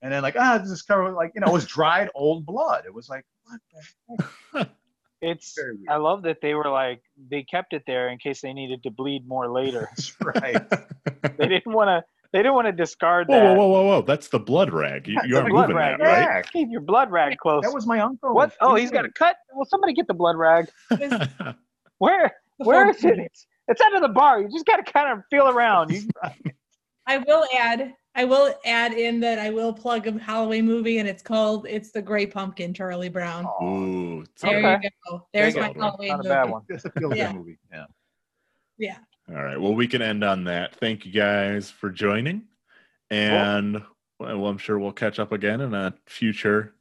And then like, ah, this is covered. Like, you know, it was dried old blood. It was like, what the heck? It's, I love that they were like, they kept it there in case they needed to bleed more later. That's right. They didn't want to, they didn't want to discard whoa, that. Whoa, whoa, whoa, whoa. That's the blood rag. You, yeah, you aren't moving rag. that, yeah. right? Keep your blood rag close. That was my uncle. What? Oh, he's got a cut? Well, somebody get the blood rag. Where? Where is it? It's, it's under the bar. You just got to kind of feel around. You, I will add, I will add in that I will plug a Halloween movie, and it's called It's the Great Pumpkin, Charlie Brown. Ooh, there okay. you go. There's there you my go. Halloween Not movie. Not a bad one. It's a feel-good yeah. movie. Yeah. Yeah. All right. Well, we can end on that. Thank you guys for joining. And cool. well, I'm sure we'll catch up again in a future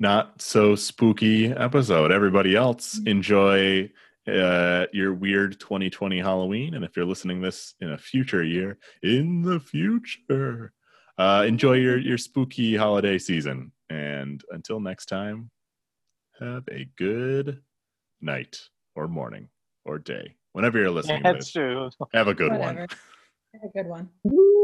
not so spooky episode. Everybody else, mm-hmm. enjoy uh, your weird twenty twenty Halloween. And if you're listening this in a future year, in the future, uh, enjoy your, your spooky holiday season. And until next time, have a good night or morning or day. Whenever you're listening yeah, to this, true. have a good Whatever. one. Have a good one.